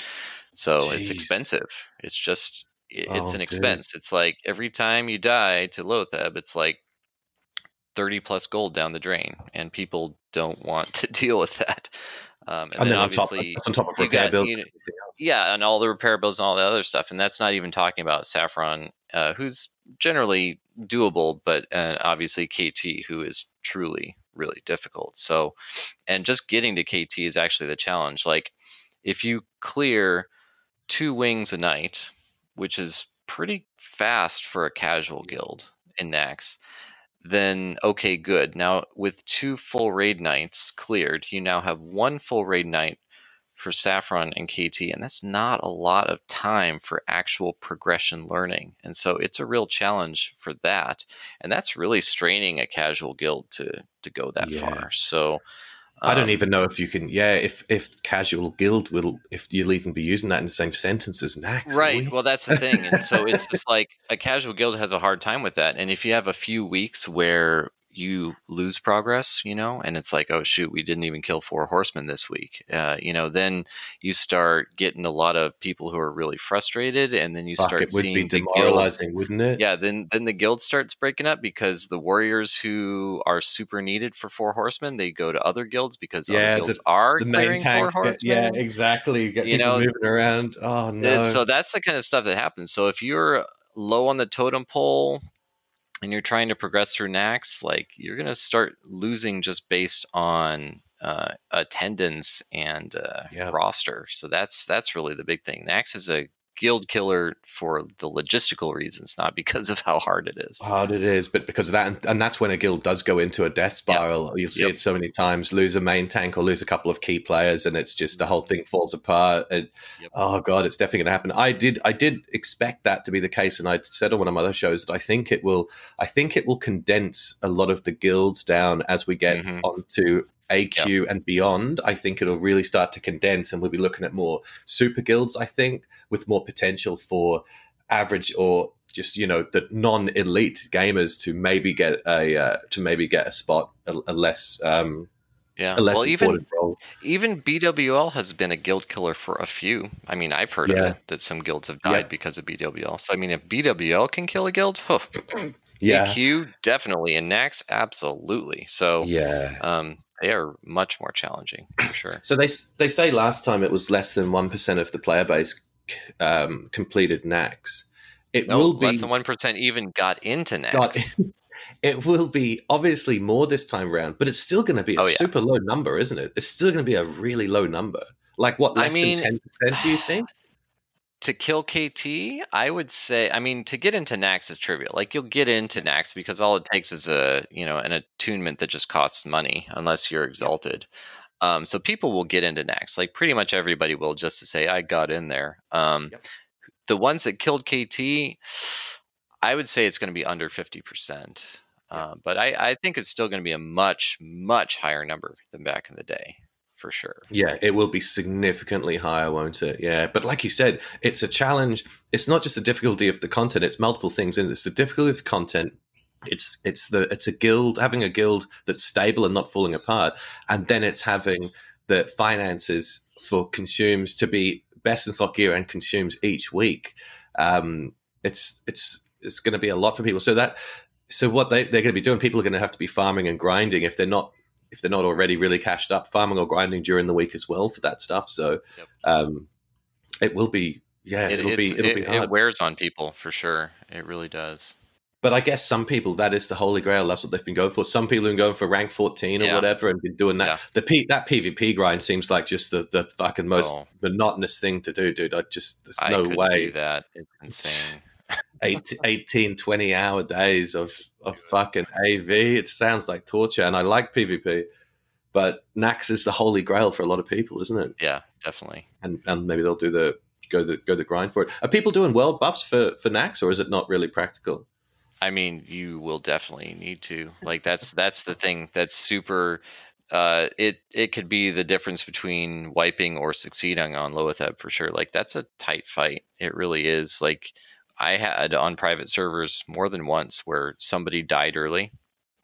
So Jeez. It's expensive. It's just, it's an expense. Dude. It's like every time you die to Loatheb, it's like 30 plus gold down the drain, and people don't want to deal with that. And then obviously on top of repair bills, and all the repair bills and all the other stuff. And that's not even talking about Saffron, who's generally doable, but obviously KT, who is truly really difficult. So, and just getting to KT is actually the challenge. Like, if you clear 2 wings a night, which is pretty fast for a casual guild in Naxx, then okay, good. Now with 2 full raid nights cleared, you now have 1 full raid night for Saffron and KT, and that's not a lot of time for actual progression learning. And so it's a real challenge for that. And that's really straining a casual guild to go that far. So I don't even know if you can, if casual guild will, if you'll even be using that in the same sentence as Naxx. Right. Well, that's the thing. And so it's just like a casual guild has a hard time with that. And if you have a few weeks where you lose progress, you know, and it's like, oh, shoot, we didn't even kill Four Horsemen this week, then you start getting a lot of people who are really frustrated. And then you start seeing it would be demoralizing, wouldn't it? Yeah. Then the guild starts breaking up, because the warriors who are super needed for Four Horsemen, they go to other guilds because other guilds are clearing Four Horsemen. Yeah, exactly. You get people moving around. Oh, no. So that's the kind of stuff that happens. So if you're low on the totem pole and you're trying to progress through Naxx, like, you're going to start losing just based on attendance and roster. So that's really the big thing. Naxx is a guild killer for the logistical reasons, not because of how hard it is. Hard it is, but because of that. And that's when a guild does go into a death spiral. Yep. You'll see it so many times, lose a main tank or lose a couple of key players, and it's just the whole thing falls apart. And oh God, it's definitely going to happen. I did expect that to be the case, and I said on one of my other shows that I think it will condense a lot of the guilds down as we get onto AQ and beyond. I think it'll really start to condense, and we'll be looking at more super guilds, I think, with more potential for average or just, you know, the non-elite gamers to maybe get a spot, a less important role. Even BWL has been a guild killer for a few. I mean, I've heard of it, that some guilds have died because of BWL. So, I mean, if BWL can kill a guild, AQ definitely, and Naxx absolutely. So, they are much more challenging, for sure. So they say last time it was less than 1% of the player base completed Naxx. Less than 1% even got into Naxx. It will be obviously more this time around, but it's still going to be a super low number, isn't it? It's still going to be a really low number. Like, what, less than 10%, do you think? To kill KT, I would say, I mean, to get into Naxx is trivial. Like, you'll get into Naxx because all it takes is an attunement that just costs money, unless you're exalted. So people will get into Naxx. Like, pretty much everybody will, just to say, I got in there. The ones that killed KT, I would say it's going to be under 50%. But I think it's still going to be a much, much higher number than back in the day. For sure. Yeah, it will be significantly higher, won't it? Yeah. But like you said, it's a challenge. It's not just the difficulty of the content, it's multiple things. It's the difficulty of the content. It's a guild, having a guild that's stable and not falling apart. And then it's having the finances for consumes to be best in stock gear and consumes each week. It's it's going to be a lot for people. So that, so what they're going to be doing, people are going to have to be farming and grinding if they're not already really cashed up, farming or grinding during the week as well for that stuff. So yep. It will be, yeah, it'll be hard. It wears on people for sure. It really does. But I guess some people, that is the holy grail. That's what they've been going for. Some people have been going for rank 14 or whatever and been doing that. Yeah. That PvP grind seems like just the fucking most monotonous thing to do, dude. There's no way. Do that. It's insane. 18-20 hour days of fucking AV. It sounds like torture, and I like PvP, but Naxx is the holy grail for a lot of people, isn't it? Yeah, definitely. And maybe they'll do the grind for it. Are people doing world buffs for Naxx, or is it not really practical? I mean, you will definitely need to. Like that's the thing. That's super. It could be the difference between wiping or succeeding on Loatheb for sure. Like that's a tight fight. It really is. Like I had on private servers more than once where somebody died early.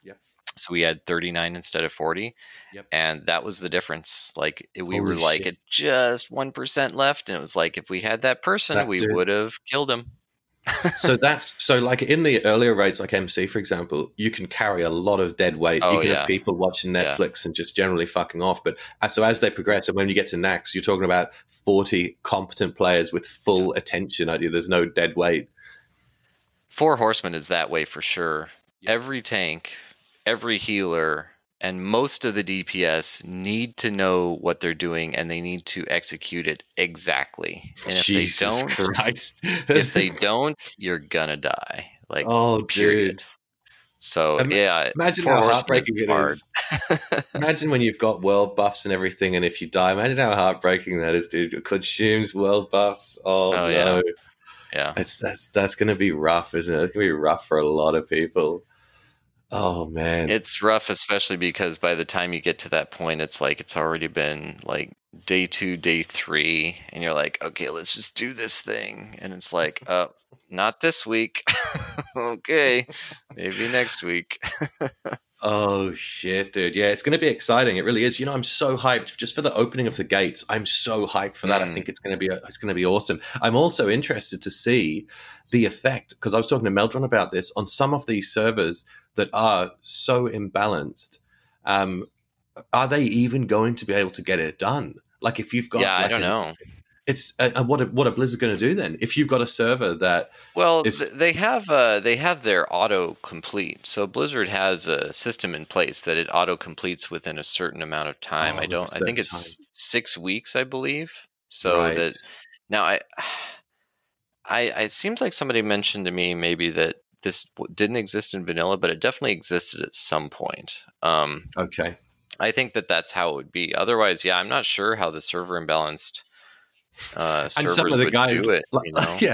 Yeah. So we had 39 instead of 40. Yep. And that was the difference. Like we were like at just 1% left, and it was like if we had that person, we would have killed him. So like in the earlier raids, like MC, for example, you can carry a lot of dead weight. Oh, you can have people watching Netflix and just generally fucking off. But so as they progress, and when you get to Naxx, you're talking about 40 competent players with full attention. There's no dead weight. Four Horsemen is that way for sure. Yeah. Every tank, every healer, and most of the DPS need to know what they're doing, and they need to execute it exactly. And if Jesus they don't, Christ. If they don't, you're gonna die. Like, oh, period. Dude. So imagine how heartbreaking it is. Imagine when you've got world buffs and everything, and if you die, imagine how heartbreaking that is, dude. It consumes world buffs. Oh no. Yeah. That's gonna be rough, isn't it? It's gonna be rough for a lot of people. Oh man, it's rough, especially because by the time you get to that point, it's like it's already been like day 2, day 3, and you're like, okay, let's just do this thing, and it's like, not this week. Okay, maybe next week. Oh shit, dude. Yeah, it's gonna be exciting. It really is. I'm so hyped just for the opening of the gates. I'm so hyped for that. I think it's gonna be awesome. I'm also interested to see the effect, because I was talking to Meldron about this, on some of these servers that are so imbalanced. Are they even going to be able to get it done? Like if you've got, I don't know. It's what are Blizzard going to do then? If you've got a server that they have their auto complete. So Blizzard has a system in place that it auto completes within a certain amount of time. I think it's 6 weeks, I believe. So right. That now it seems like somebody mentioned to me maybe that this didn't exist in vanilla, but it definitely existed at some point. Okay. I think that's how it would be. Otherwise, I'm not sure how the server imbalanced servers and some of the would guys, do it.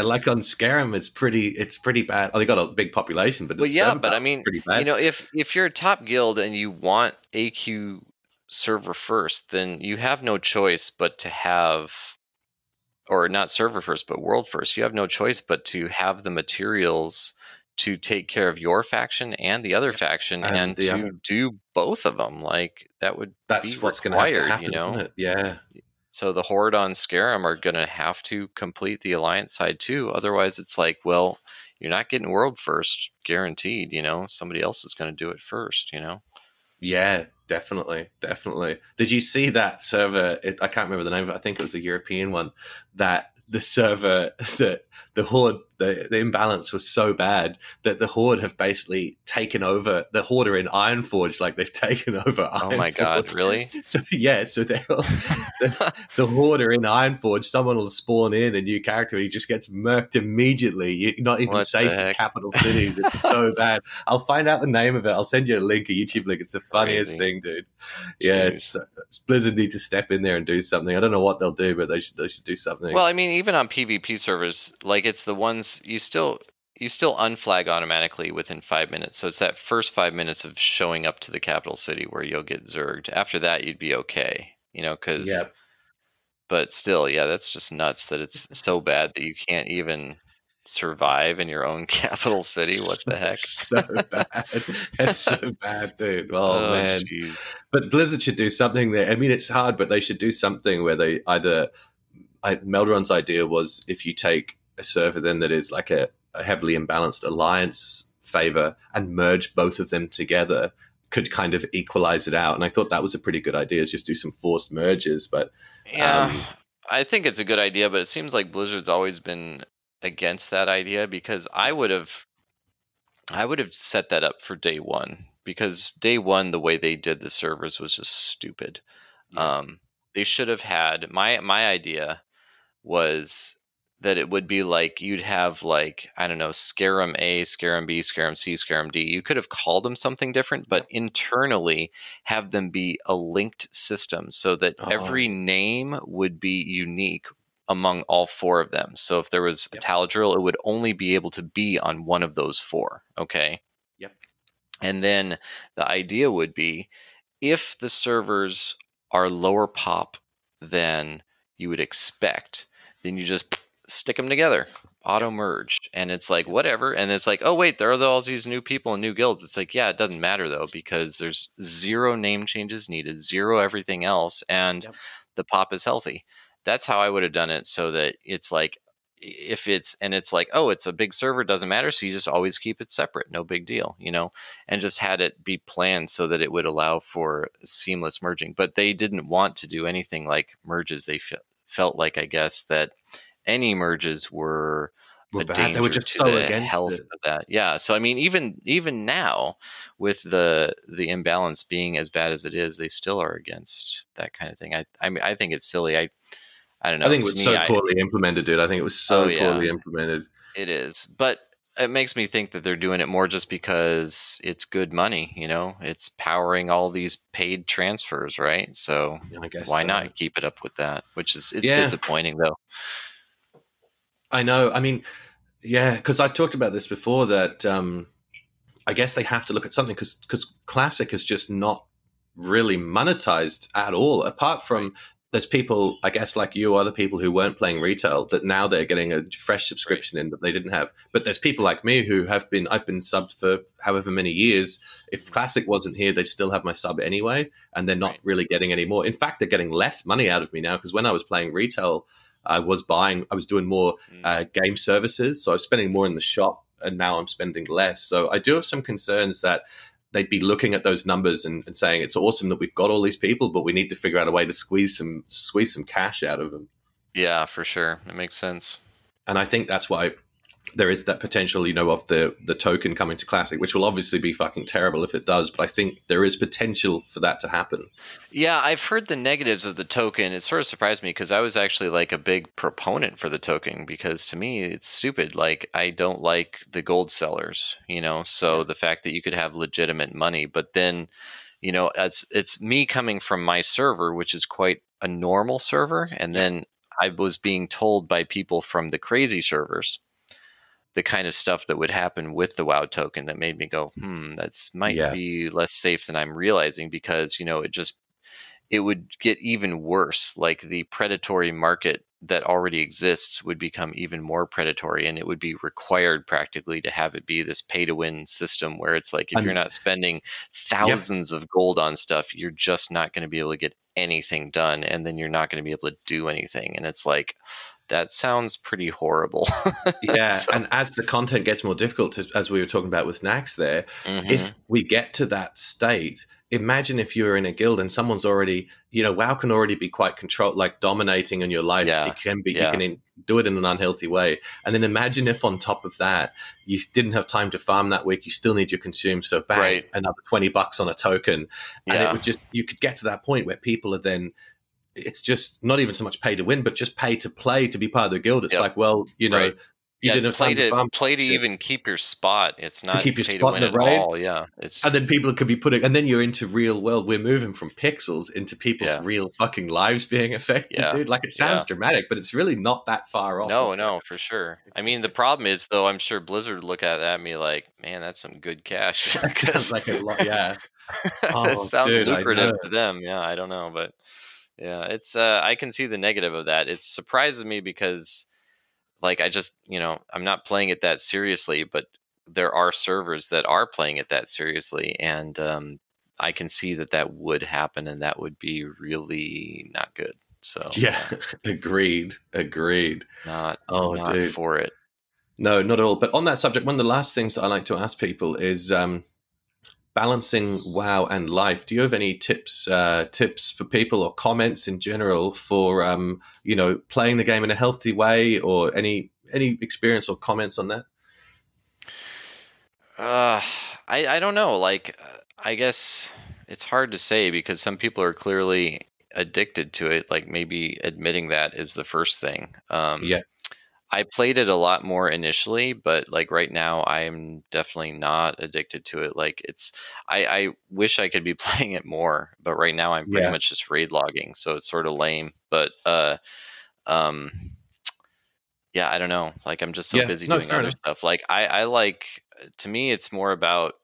Like on Scarum, it's pretty bad. Oh, they got a big population, but but I mean, if you're a top guild and you want AQ server first, then you have no choice but to have, or not server first, but world first. You have no choice but to have the materials to take care of your faction and the other faction and to do both of them. Like that's what's going to happen, isn't it? Yeah. So the Horde on Scarum are going to have to complete the Alliance side too. Otherwise it's like, well, you're not getting world first guaranteed, somebody else is going to do it first, Yeah, definitely. Did you see that server? I can't remember the name of it. I think it was a European one that, the server, the Horde, the imbalance was so bad that the Horde have basically taken over. The Horde are in Ironforge, like they've taken over Ironforge. Oh my god, really? So, so they're all, the Horde are in Ironforge. Someone will spawn in a new character and he just gets murked immediately. You're not even safe in capital cities. It's so bad. I'll find out the name of it. I'll send you a YouTube link. It's the funniest thing, dude. Jeez. Yeah, Blizzard need to step in there and do something. I don't know what they'll do, but they should do something. Well, I mean, even on PvP servers, like it's the ones you still unflag automatically within 5 minutes. So it's that first 5 minutes of showing up to the capital city where you'll get zerged. After that, you'd be okay, because. Yep. But still, that's just nuts that it's so bad that you can't even survive in your own capital city. What the heck? So bad. That's so bad, dude. Oh man. Geez. But Blizzard should do something there. I mean, it's hard, but they should do something where they Meldron's idea was if you take a server then that is like a a heavily imbalanced alliance favor and merge both of them together could kind of equalize it out. And I thought that was a pretty good idea, is just do some forced merges. But yeah, I think it's a good idea, but it seems like Blizzard's always been against that idea, because I would have set that up for day one, because day one, the way they did the servers was just stupid. Yeah. They should have had, my idea was that it would be like, you'd have like, I don't know, Scarum A, Scarum B, Scarum C, Scarum D. You could have called them something different, but internally have them be a linked system so that every name would be unique among all four of them. So if there was a Taladril, it would only be able to be on one of those four. Okay. Yep. And then the idea would be, if the servers are lower pop than you would expect, then you just stick them together, auto merged, and it's like whatever. And it's like, oh wait, there are all these new people and new guilds. It's like, yeah, it doesn't matter though, because there's zero name changes needed, zero everything else, and the pop is healthy. That's how I would have done it, so that it's like, if it's, and it's like, oh, it's a big server, doesn't matter, so you just always keep it separate, no big deal, you know, and just had it be planned so that it would allow for seamless merging. But they didn't want to do anything like merges. They felt like, I guess, that any merges were a danger. They were just so against health of that. Yeah. So I mean, even now, with the imbalance being as bad as it is, they still are against that kind of thing. I mean, I think it's silly. I don't know. I think it was so poorly implemented, dude. I think it was so poorly implemented. It is, but it makes me think that they're doing it more just because it's good money. You know, it's powering all these paid transfers, right? So why not keep it up with that? Which is it's disappointing though. I know. I mean, yeah, because I've talked about this before, that I guess they have to look at something, because Classic is just not really monetized at all, apart from there's people, I guess, like you, other people who weren't playing retail that now they're getting a fresh subscription in that they didn't have. But there's people like me who I've been subbed for however many years. If Classic wasn't here, they'd still have my sub anyway, and they're not really getting any more. In fact, they're getting less money out of me now, because when I was playing retail, I was doing more game services, so I was spending more in the shop, and now I'm spending less. So I do have some concerns that they'd be looking at those numbers and saying, it's awesome that we've got all these people, but we need to figure out a way to squeeze some cash out of them. Yeah, for sure. It makes sense. And I think that's why there is that potential, you know, of the token coming to Classic, which will obviously be fucking terrible if it does, but I think there is potential for that to happen. Yeah, I've heard the negatives of the token. It sort of surprised me, because I was actually like a big proponent for the token, because to me it's stupid. Like, I don't like the gold sellers, you know, so the fact that you could have legitimate money, but then, you know, as it's me coming from my server, which is quite a normal server, and then I was being told by people from the crazy servers the kind of stuff that would happen with the WoW token that made me go, that's might be less safe than I'm realizing, because, you know, it would get even worse. Like, the predatory market that already exists would become even more predatory, and it would be required practically to have it be this pay to win system where it's like, if you're not spending thousands of gold on stuff, you're just not going to be able to get anything done. And then you're not going to be able to do anything. And it's like, that sounds pretty horrible. And as the content gets more difficult, as we were talking about with Naxx there, if we get to that state, imagine if you're in a guild and someone's already, you know, WoW can already be quite controlled, like dominating in your life. It can be, you can do it in an unhealthy way. And then imagine if on top of that, you didn't have time to farm that week, you still need your consume, so bang, another $20 on a token. And it would just, you could get to that point where people are then, it's just not even so much pay to win, but just pay to play to be part of the guild. It's like, well, you know, you didn't have time to farm. Play to even keep your spot. It's not to keep your spot in the raid. Yeah, and then people could be putting, and then you're into real world. We're moving from pixels into people's real fucking lives being affected, dude. Like, it sounds dramatic, but it's really not that far off. No, for sure. I mean, the problem is though, I'm sure Blizzard would look at me like, man, that's some good cash. That sounds like a lot. Yeah, it sounds lucrative to them. Yeah, I don't know, but. Yeah, it's I can see the negative of that. It surprises me because, like, I just, you know, I'm not playing it that seriously, but there are servers that are playing it that seriously, and I can see that would happen, and that would be really not good. So yeah, agreed. Not for it. No, not at all. But on that subject, one of the last things that I like to ask people is balancing WoW and life. Do you have any tips for people or comments in general for playing the game in a healthy way, or any experience or comments on that? I don't know. I guess it's hard to say because some people are clearly addicted to it. Like maybe admitting that is the first thing. Yeah. I played it a lot more initially, but right now I'm definitely not addicted to it. I wish I could be playing it more, but right now I'm pretty much just raid logging. So it's sort of lame, but, yeah, I don't know. I'm just so busy doing other stuff. To me, it's more about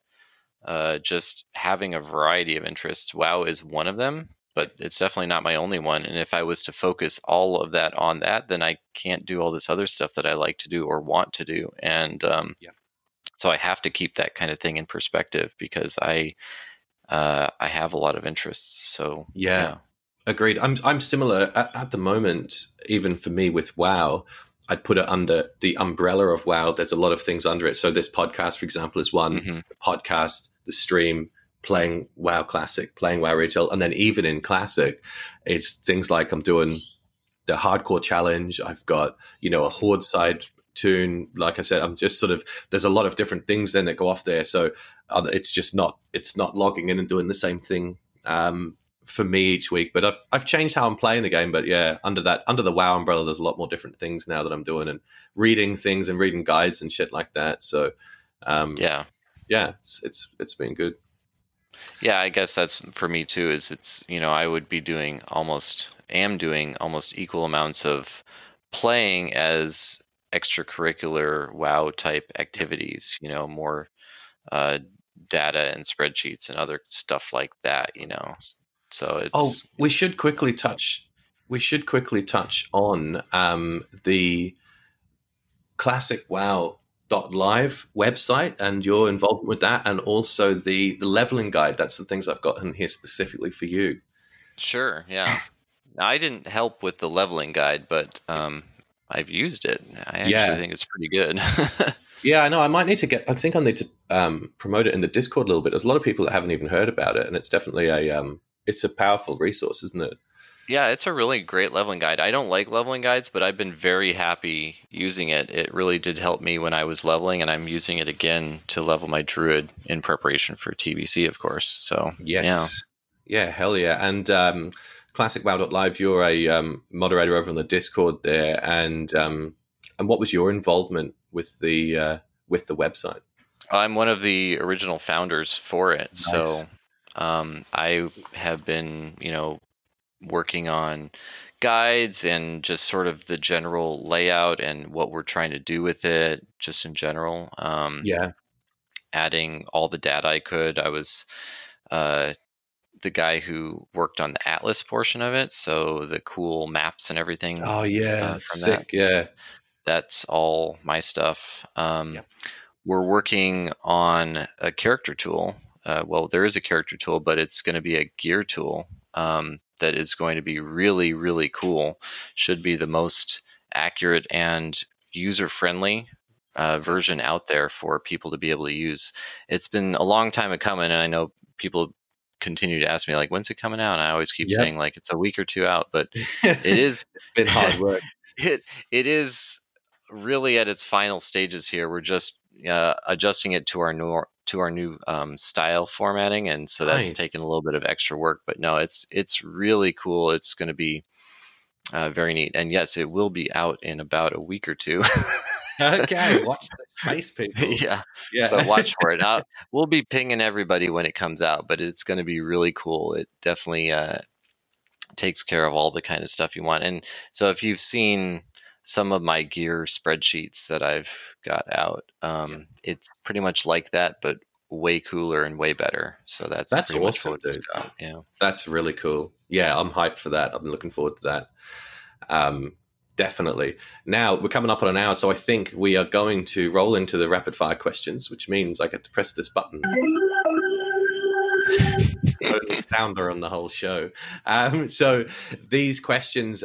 just having a variety of interests. WoW is one of them, but it's definitely not my only one. And if I was to focus all of that on that, then I can't do all this other stuff that I like to do or want to do. And so I have to keep that kind of thing in perspective because I have a lot of interests. So yeah. Agreed. I'm similar at the moment. Even for me with WoW, I'd put it under the umbrella of WoW. There's a lot of things under it. So this podcast, for example, is one. Mm-hmm. The podcast, the stream, playing WoW Classic, playing WoW Retail. And then even in Classic, it's things like I'm doing the hardcore challenge. I've got, a horde side tune. Like I said, I'm just sort of, there's a lot of different things then that go off there. So it's just not logging in and doing the same thing for me each week, but I've changed how I'm playing the game. But yeah, under the WoW umbrella, there's a lot more different things now that I'm doing and reading things and reading guides and shit like that. So it's been good. Yeah, I guess that's for me too. Is it's I would be doing almost equal amounts of playing as extracurricular WoW type activities. More data and spreadsheets and other stuff like that. So it's, we should quickly touch on the classicwow.live website and your involvement with that, and also the leveling guide. That's the things I've got in here specifically for you. Sure, yeah. Now, I didn't help with the leveling guide, but I've used it. I actually think it's pretty good. Yeah, I know. I think I need to promote it in the Discord a little bit. There's a lot of people that haven't even heard about it, and it's definitely it's a powerful resource, isn't it? Yeah, it's a really great leveling guide. I don't like leveling guides, but I've been very happy using it. It really did help me when I was leveling, and I'm using it again to level my druid in preparation for TBC, of course. So, yes. Yeah, hell yeah. And ClassicWow.live, you're a moderator over on the Discord there. And what was your involvement with the website? I'm one of the original founders for it. Nice. So I have been, working on guides and just sort of the general layout and what we're trying to do with it, just in general. Adding all the data I could. I was the guy who worked on the Atlas portion of it, so the cool maps and everything. Oh yeah, sick. That. Yeah, that's all my stuff. We're working on a character tool. There is a character tool, but it's going to be a gear tool that is going to be really, really cool. Should be the most accurate and user-friendly version out there for people to be able to use. It's been a long time coming, and I know people continue to ask me, when's it coming out? And I always keep saying, it's a week or two out, but it is it's been hard work. It is really at its final stages here. We're just adjusting it to our new style formatting, and so that's taken a little bit of extra work, but no, it's really cool. It's going to be very neat, and yes, it will be out in about a week or two. Okay, watch the space, people. Yeah. So watch for it. We'll be pinging everybody when it comes out, but it's going to be really cool. It definitely takes care of all the kind of stuff you want, and so if you've seen some of my gear spreadsheets that I've got out, it's pretty much like that, but way cooler and way better. So that's pretty awesome, much what it's got. Yeah, that's really cool. Yeah, I'm hyped for that. I'm looking forward to that. Definitely. Now we're coming up on an hour, so I think we are going to roll into the rapid fire questions, which means I get to press this button. Only sounder on the whole show. So these questions,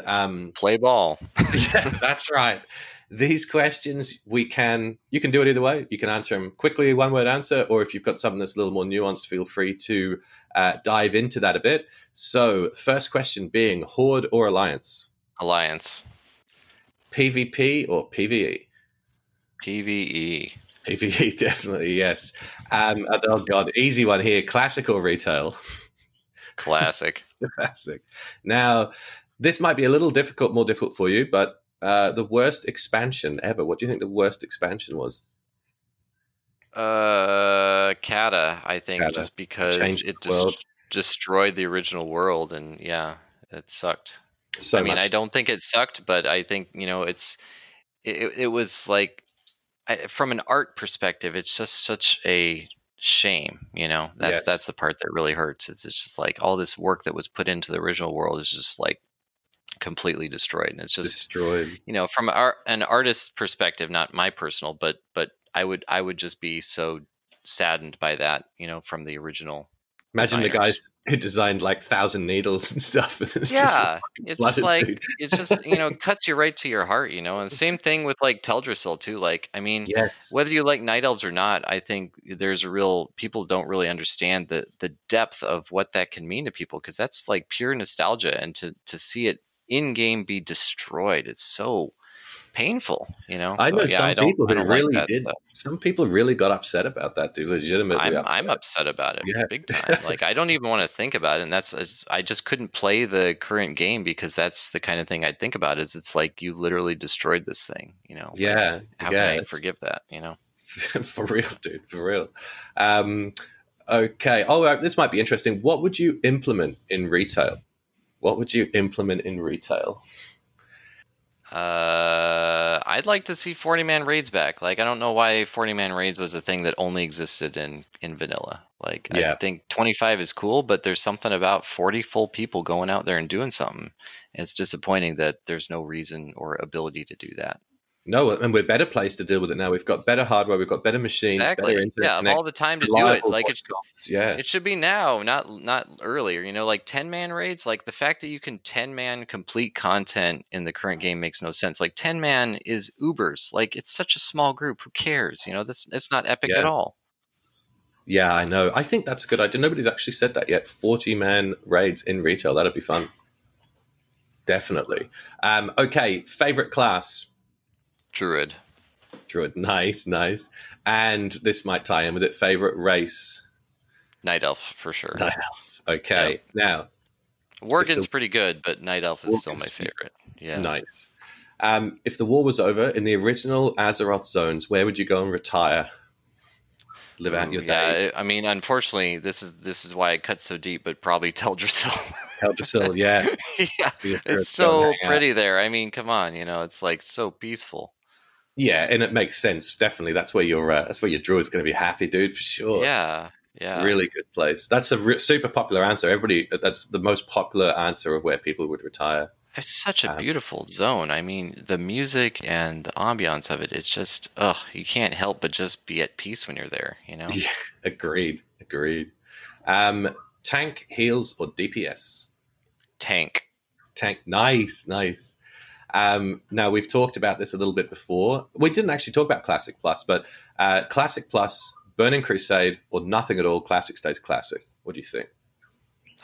play ball. Yeah, that's right. these questions, you can do it either way. You can answer them quickly, one word answer, or if you've got something that's a little more nuanced, feel free to dive into that a bit. So first question being Horde or Alliance? Alliance. PvP or PvE? PvE. PvE, definitely, yes. Oh, God, easy one here. Classic or retail? Classic. Classic. Now, this might be a little difficult, more difficult for you, but the worst expansion ever. What do you think the worst expansion was? Cata, I think, Cata. Just because it destroyed the original world, and yeah, it sucked. So I mean, I don't think it sucked, but I think, you know, it was like, from an art perspective, it's just such a shame, you know. That's the part that really hurts. It's just like all this work that was put into the original world is just like completely destroyed, and it's just destroyed. You know, from an artist's perspective, not my personal, but I would just be so saddened by that, you know, from the original. Imagine designers. The guys who designed like Thousand Needles and stuff. It's just you know, it cuts you right to your heart, you know. And same thing with like Teldrassil too. Like, I mean, yes. Whether you like Night Elves or not, I think there's people don't really understand the depth of what that can mean to people, because that's like pure nostalgia, and to see it in game be destroyed, it's so painful, you know. Some people really got upset about that, dude. Legitimately, I'm upset about it, yeah. Big time. Like, I don't even want to think about it, and I just couldn't play the current game, because that's the kind of thing I think about. Is it's like, you literally destroyed this thing, you know. Yeah, like, how can I forgive that, you know? For real, dude. For real. Okay. Oh, this might be interesting. What would you implement in retail? I'd like to see 40-man raids back. Like, I don't know why 40-man raids was a thing that only existed in vanilla. Like, yeah. I think 25 is cool, but there's something about 40 full people going out there and doing something. It's disappointing that there's no reason or ability to do that. No, and we're better placed to deal with it now. We've got better hardware, we've got better machines, exactly. Better internet. Yeah, all the time to do it. Like, it should be now, not earlier. You know, like 10-man raids. Like, the fact that you can 10-man complete content in the current game makes no sense. Like, 10-man is Ubers. Like, it's such a small group. Who cares? You know, it's not epic at all. Yeah, I know. I think that's a good idea. Nobody's actually said that yet. 40-man raids in retail. That'd be fun. Definitely. Okay, favorite class. Druid. Nice. And this might tie in with it. Favorite race? Night Elf, for sure. Night Elf. Okay. Yep. Now, Worgen's pretty good, but Night Elf is still my favorite. Yeah. Nice. If the war was over in the original Azeroth zones, where would you go and retire? Live out your day. I mean, unfortunately, this is why it cuts so deep, but probably Teldrassil. Teldrassil, yeah. Yeah. It's so pretty there. I mean, come on, you know, it's like so peaceful. Yeah, and it makes sense. Definitely, that's where your druid's going to be happy, dude, for sure. Yeah, really good place. That's a super popular answer. Everybody, that's the most popular answer of where people would retire. It's such a beautiful zone. I mean, the music and the ambiance of it's just, you can't help but just be at peace when you're there. You know. Yeah, agreed. Tank, heals, or DPS? Tank. Nice. Now, we've talked about this a little bit before. We didn't actually talk about Classic Plus, but Classic Plus, Burning Crusade, or nothing at all, Classic stays Classic. What do you think?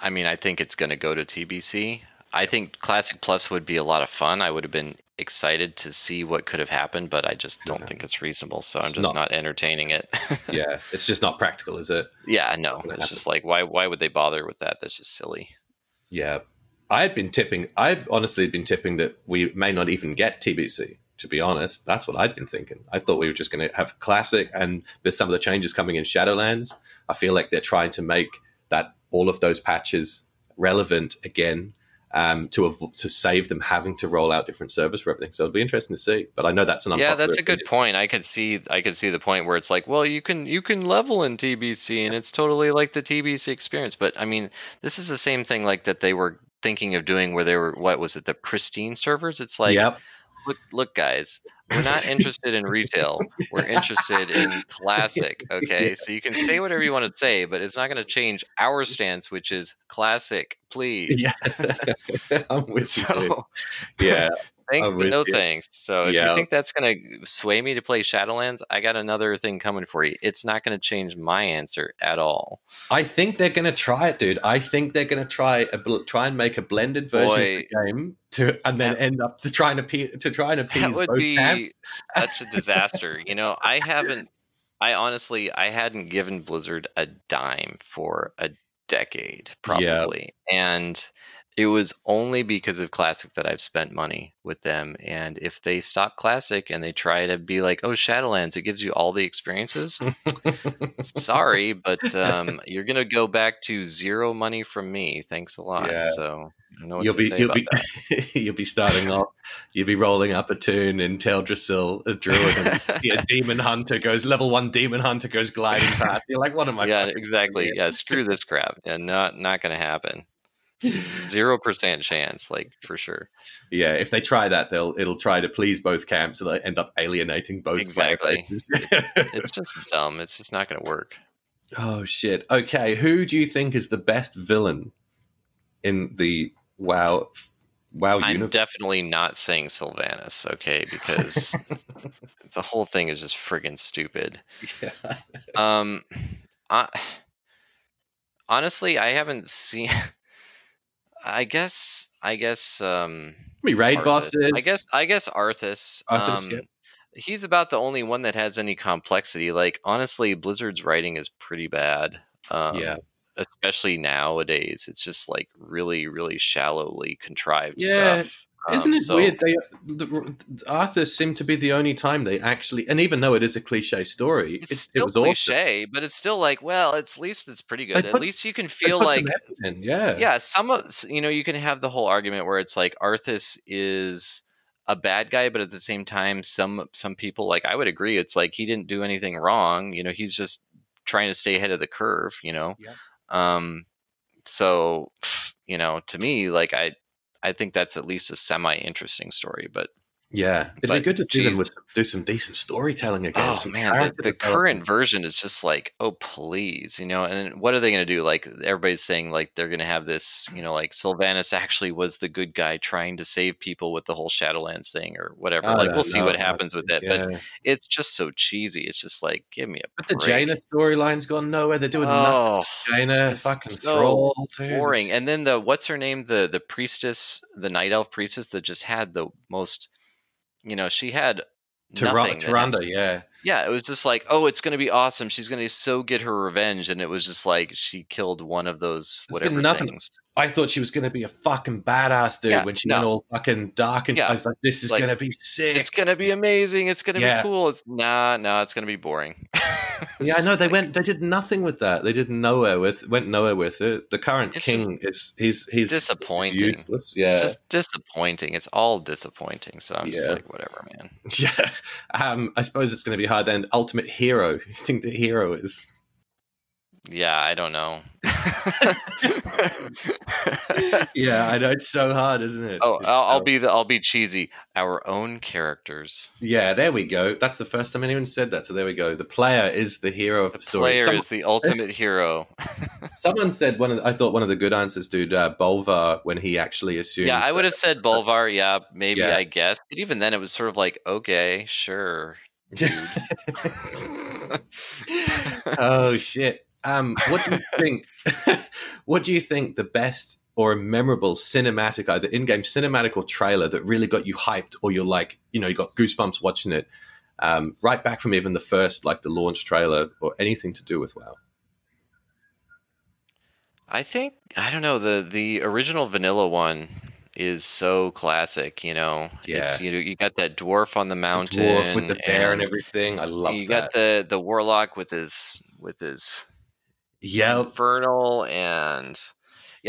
I mean, I think it's going to go to TBC. I think Classic Plus would be a lot of fun. I would have been excited to see what could have happened, but I just don't think it's reasonable, so I'm just not entertaining it. Yeah, it's just not practical, is it? Yeah, no. It's just like, why would they bother with that? That's just silly. Yeah. I've honestly been tipping that we may not even get TBC, to be honest. That's what I'd been thinking. I thought we were just going to have Classic, and with some of the changes coming in Shadowlands, I feel like they're trying to make that all of those patches relevant again, to save them having to roll out different servers for everything. So it'll be interesting to see. But I know that's an unpopular that's a good point. I could see the point where it's like, well, you can level in TBC, and it's totally like the TBC experience. But I mean, this is the same thing like that they were thinking of doing, where they were, what was it, the pristine servers? It's like, look guys, We're not interested in retail. We're interested in classic, okay? So you can say whatever you want to say, but it's not going to change our stance, which is classic, please. Yeah. I'm with you. Yeah. Thanks, but no thanks. So if you think that's going to sway me to play Shadowlands, I got another thing coming for you. It's not going to change my answer at all. I think they're going to try it, dude. I think they're going to try and make a blended version of the game and then end up trying to appease both camps. That would be such a disaster. You know, I honestly hadn't given Blizzard a dime for a decade, probably. Yeah. And it was only because of Classic that I've spent money with them. And if they stop Classic and they try to be like, oh, Shadowlands, it gives you all the experiences. Sorry, but you're going to go back to zero money from me. Thanks a lot. Yeah. So I know what you'll to be, say you'll about be, that. You'll be starting off. You'll be rolling up a tune in Teldrassil, a druid. And a demon hunter goes, level 1 demon hunter goes gliding past. You're like, what am I? Yeah, exactly. Doing? Yeah, screw this crap. Yeah, not going to happen. 0% chance, like, for sure. Yeah, if they try that, it'll try to please both camps, and they end up alienating both. Exactly. It's just dumb. It's just not going to work. Oh shit. Okay, who do you think is the best villain in the WoW universe? I'm definitely not saying Sylvanas, okay, because the whole thing is just friggin' stupid. Yeah. Honestly, I haven't seen. I guess raid Arthas. Bosses. I guess Arthas. He's about the only one that has any complexity. Like, honestly, Blizzard's writing is pretty bad. Especially nowadays. It's just like really, really shallowly contrived stuff. Isn't it weird? Arthur seemed to be the only time they actually, and even though it is a cliche story, it was cliche, awesome. But it's still like, well, at least it's pretty good. At least you can feel like, some of, you know, you can have the whole argument where it's like Arthas is a bad guy, but at the same time, some people, like, I would agree, it's like he didn't do anything wrong. You know, he's just trying to stay ahead of the curve. You know, so you know, to me, like I think that's at least a semi-interesting story, but it'd be good to see them do some decent storytelling again. Oh man, the current version is just like, oh please, you know. And what are they going to do? Like, everybody's saying, like, they're going to have this, you know, like Sylvanas actually was the good guy trying to save people with the whole Shadowlands thing or whatever. We'll see what happens with it, but it's just so cheesy. It's just like, give me a break. The Jaina storyline's gone nowhere. They're doing nothing. Jaina, fucking so boring. Dude. And then the what's her name, the priestess, the night elf priestess that just had the most. You know, she had nothing. Tyrande, yeah. Yeah, it was just like, oh, it's going to be awesome. She's going to so get her revenge. And it was just like she killed one of those whatever things. I thought she was going to be a fucking badass, dude, when she went all fucking dark. And I was like, this is going to be sick. It's going to be amazing. It's going to be cool. It's, nah, it's going to be boring. Yeah, I know. They did nothing with that. They did went nowhere with it. The current king is he's disappointing. Useless. Yeah, just disappointing. It's all disappointing. So I'm just like, whatever, man. Yeah, I suppose it's going to be hard. Then ultimate hero. You think the hero is? Yeah, I don't know. Yeah, I know, it's so hard, isn't it? Oh, I'll be cheesy. Our own characters. Yeah, there we go. That's the first time anyone said that. So there we go. The player is the hero of the story. The player is the ultimate hero. Someone said one of the good answers, dude. Bolvar, when he actually assumed. Yeah, I would have said Bolvar. Yeah, maybe I guess. But even then, it was sort of like, okay, sure, dude. Oh shit. What do you think? What do you think the best or memorable cinematic, either in-game cinematic or trailer, that really got you hyped, or you're like, you know, you got goosebumps watching it? Right back from even the first, like the launch trailer, or anything to do with WoW. I think, I don't know, the original vanilla one is so classic, you know. Yeah. It's, you know, you got that dwarf on the mountain, the dwarf with the bear and everything. I love that. You got the warlock with his infernal, and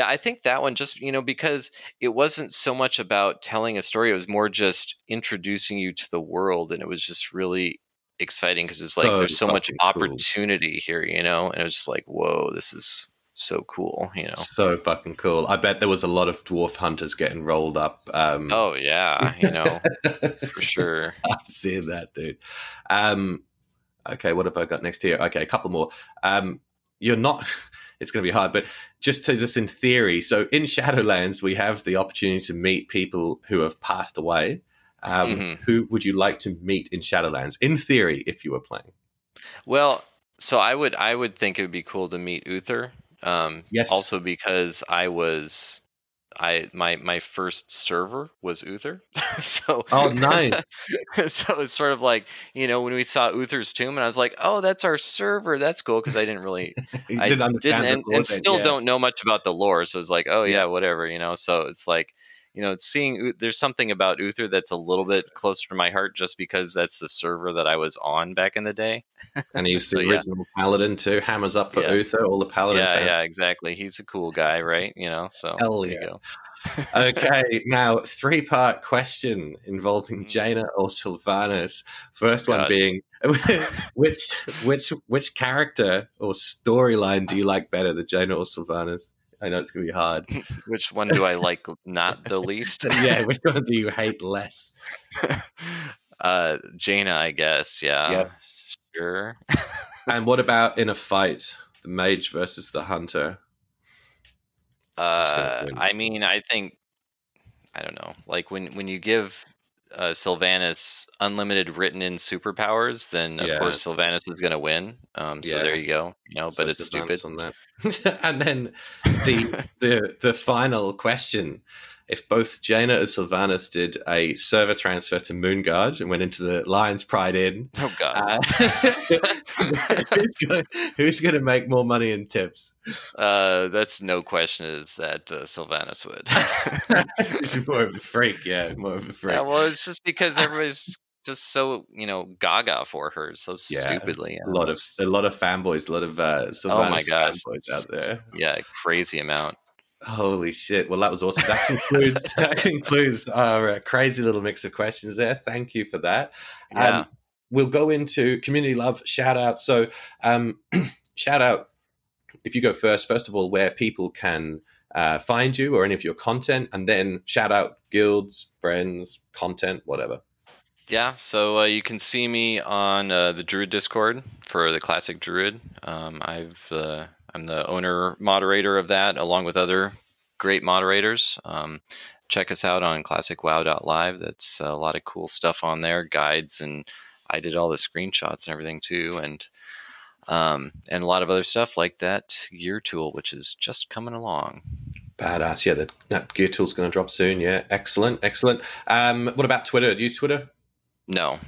I think that one, just, you know, because it wasn't so much about telling a story, it was more just introducing you to the world, and it was just really exciting because it's like, there's so much opportunity here, you know. And it was just like, whoa, this is so cool, you know. So fucking cool. I bet there was a lot of dwarf hunters getting rolled up. Oh yeah, you know, for sure. I've seen that, dude. Okay, what have I got next here? Okay, a couple more. You're not... It's going to be hard, but just to this in theory. So in Shadowlands, we have the opportunity to meet people who have passed away. Who would you like to meet in Shadowlands, in theory, if you were playing? Well, so I would think it would be cool to meet Uther. Yes. Also because my first server was Uther. So oh, nice. So it's sort of like, you know, when we saw Uther's tomb and I was like, oh, that's our server. That's cool. Cause I didn't really, I didn't understand and still don't know much about the lore. So it's like, oh yeah, whatever, you know? So it's like, you know, seeing there's something about Uther that's a little bit closer to my heart just because that's the server that I was on back in the day. And he's so, the original paladin too. Hammers up for Uther, all the paladin. Yeah, fans. Yeah, exactly. He's a cool guy, right? You know, so hell there you go. Okay, now 3-part question involving Jaina or Sylvanas. First one being which character or storyline do you like better, the Jaina or Sylvanas? I know it's going to be hard. Which one do I like not the least? Yeah, which one do you hate less? Jaina, I guess, yeah. Yep. Sure. And what about in a fight, the mage versus the hunter? I mean, I think, I don't know, like when you give Sylvanas unlimited written-in superpowers, then of course Sylvanas is going to win. So there you go. You know, but it's stupid. On that. And then the final question: if both Jaina and Sylvanas did a server transfer to Moonguard and went into the Lion's Pride Inn, oh god, who's going to make more money in tips? That's no question is that Sylvanas would. She's more of a freak, Yeah, well, it's just because everybody's just so, you know, gaga for her so stupidly. A lot of fanboys, a lot of Sylvanas fanboys out there. Yeah, crazy amount. Holy shit. Well, that was awesome. That concludes our crazy little mix of questions there. Thank you for that. We'll go into community love shout out. So shout out, if you go first of all, where people can find you or any of your content, and then shout out guilds, friends, content, whatever. Yeah, so you can see me on the Druid Discord for the Classic Druid. I'm the owner moderator of that, along with other great moderators. Check us out on classicwow.live. That's a lot of cool stuff on there, guides, and I did all the screenshots and everything too, and a lot of other stuff like that gear tool, which is just coming along. Badass, yeah. That gear tool's going to drop soon. Yeah, excellent. What about Twitter? Do you use Twitter? No,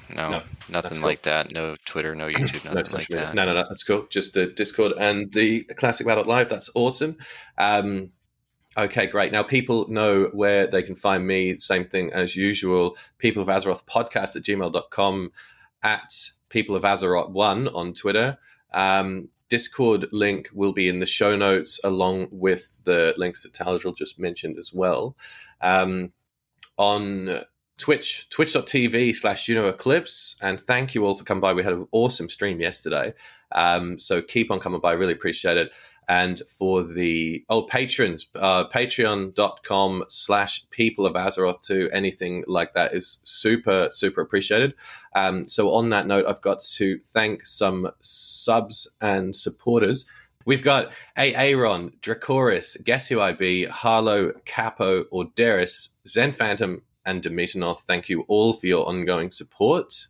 nothing like that. No Twitter, no YouTube, nothing like that. No, that's cool. Just the Discord and the classicwow.live. That's awesome. Okay, great. Now people know where they can find me. Same thing as usual. People of Azeroth podcast at gmail.com, at People of Azeroth 1 on Twitter. Discord link will be in the show notes along with the links that Taladril just mentioned as well. On Twitch, twitch.tv/UnoEclipse, and thank you all for coming by. We had an awesome stream yesterday, so keep on coming by. Really appreciate it. And for the patrons, patreon.com/People of Azeroth too. Anything like that is super, super appreciated. So on that note, I've got to thank some subs and supporters. We've got Aaron, Dracoris, Guess Who I Be, Harlow, Capo, Orderis, Zen Phantom, and Demetanoth. Thank you all for your ongoing support.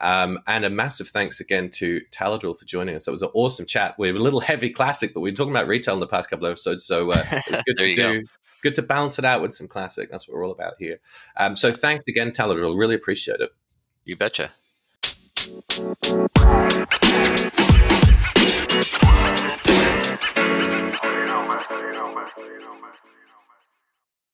And a massive thanks again to Taladril for joining us. That was an awesome chat. We were a little heavy classic, but we were talking about retail in the past couple of episodes. So it was good to do. Go. Good to balance it out with some classic. That's what we're all about here. So thanks again, Taladril. Really appreciate it. You betcha.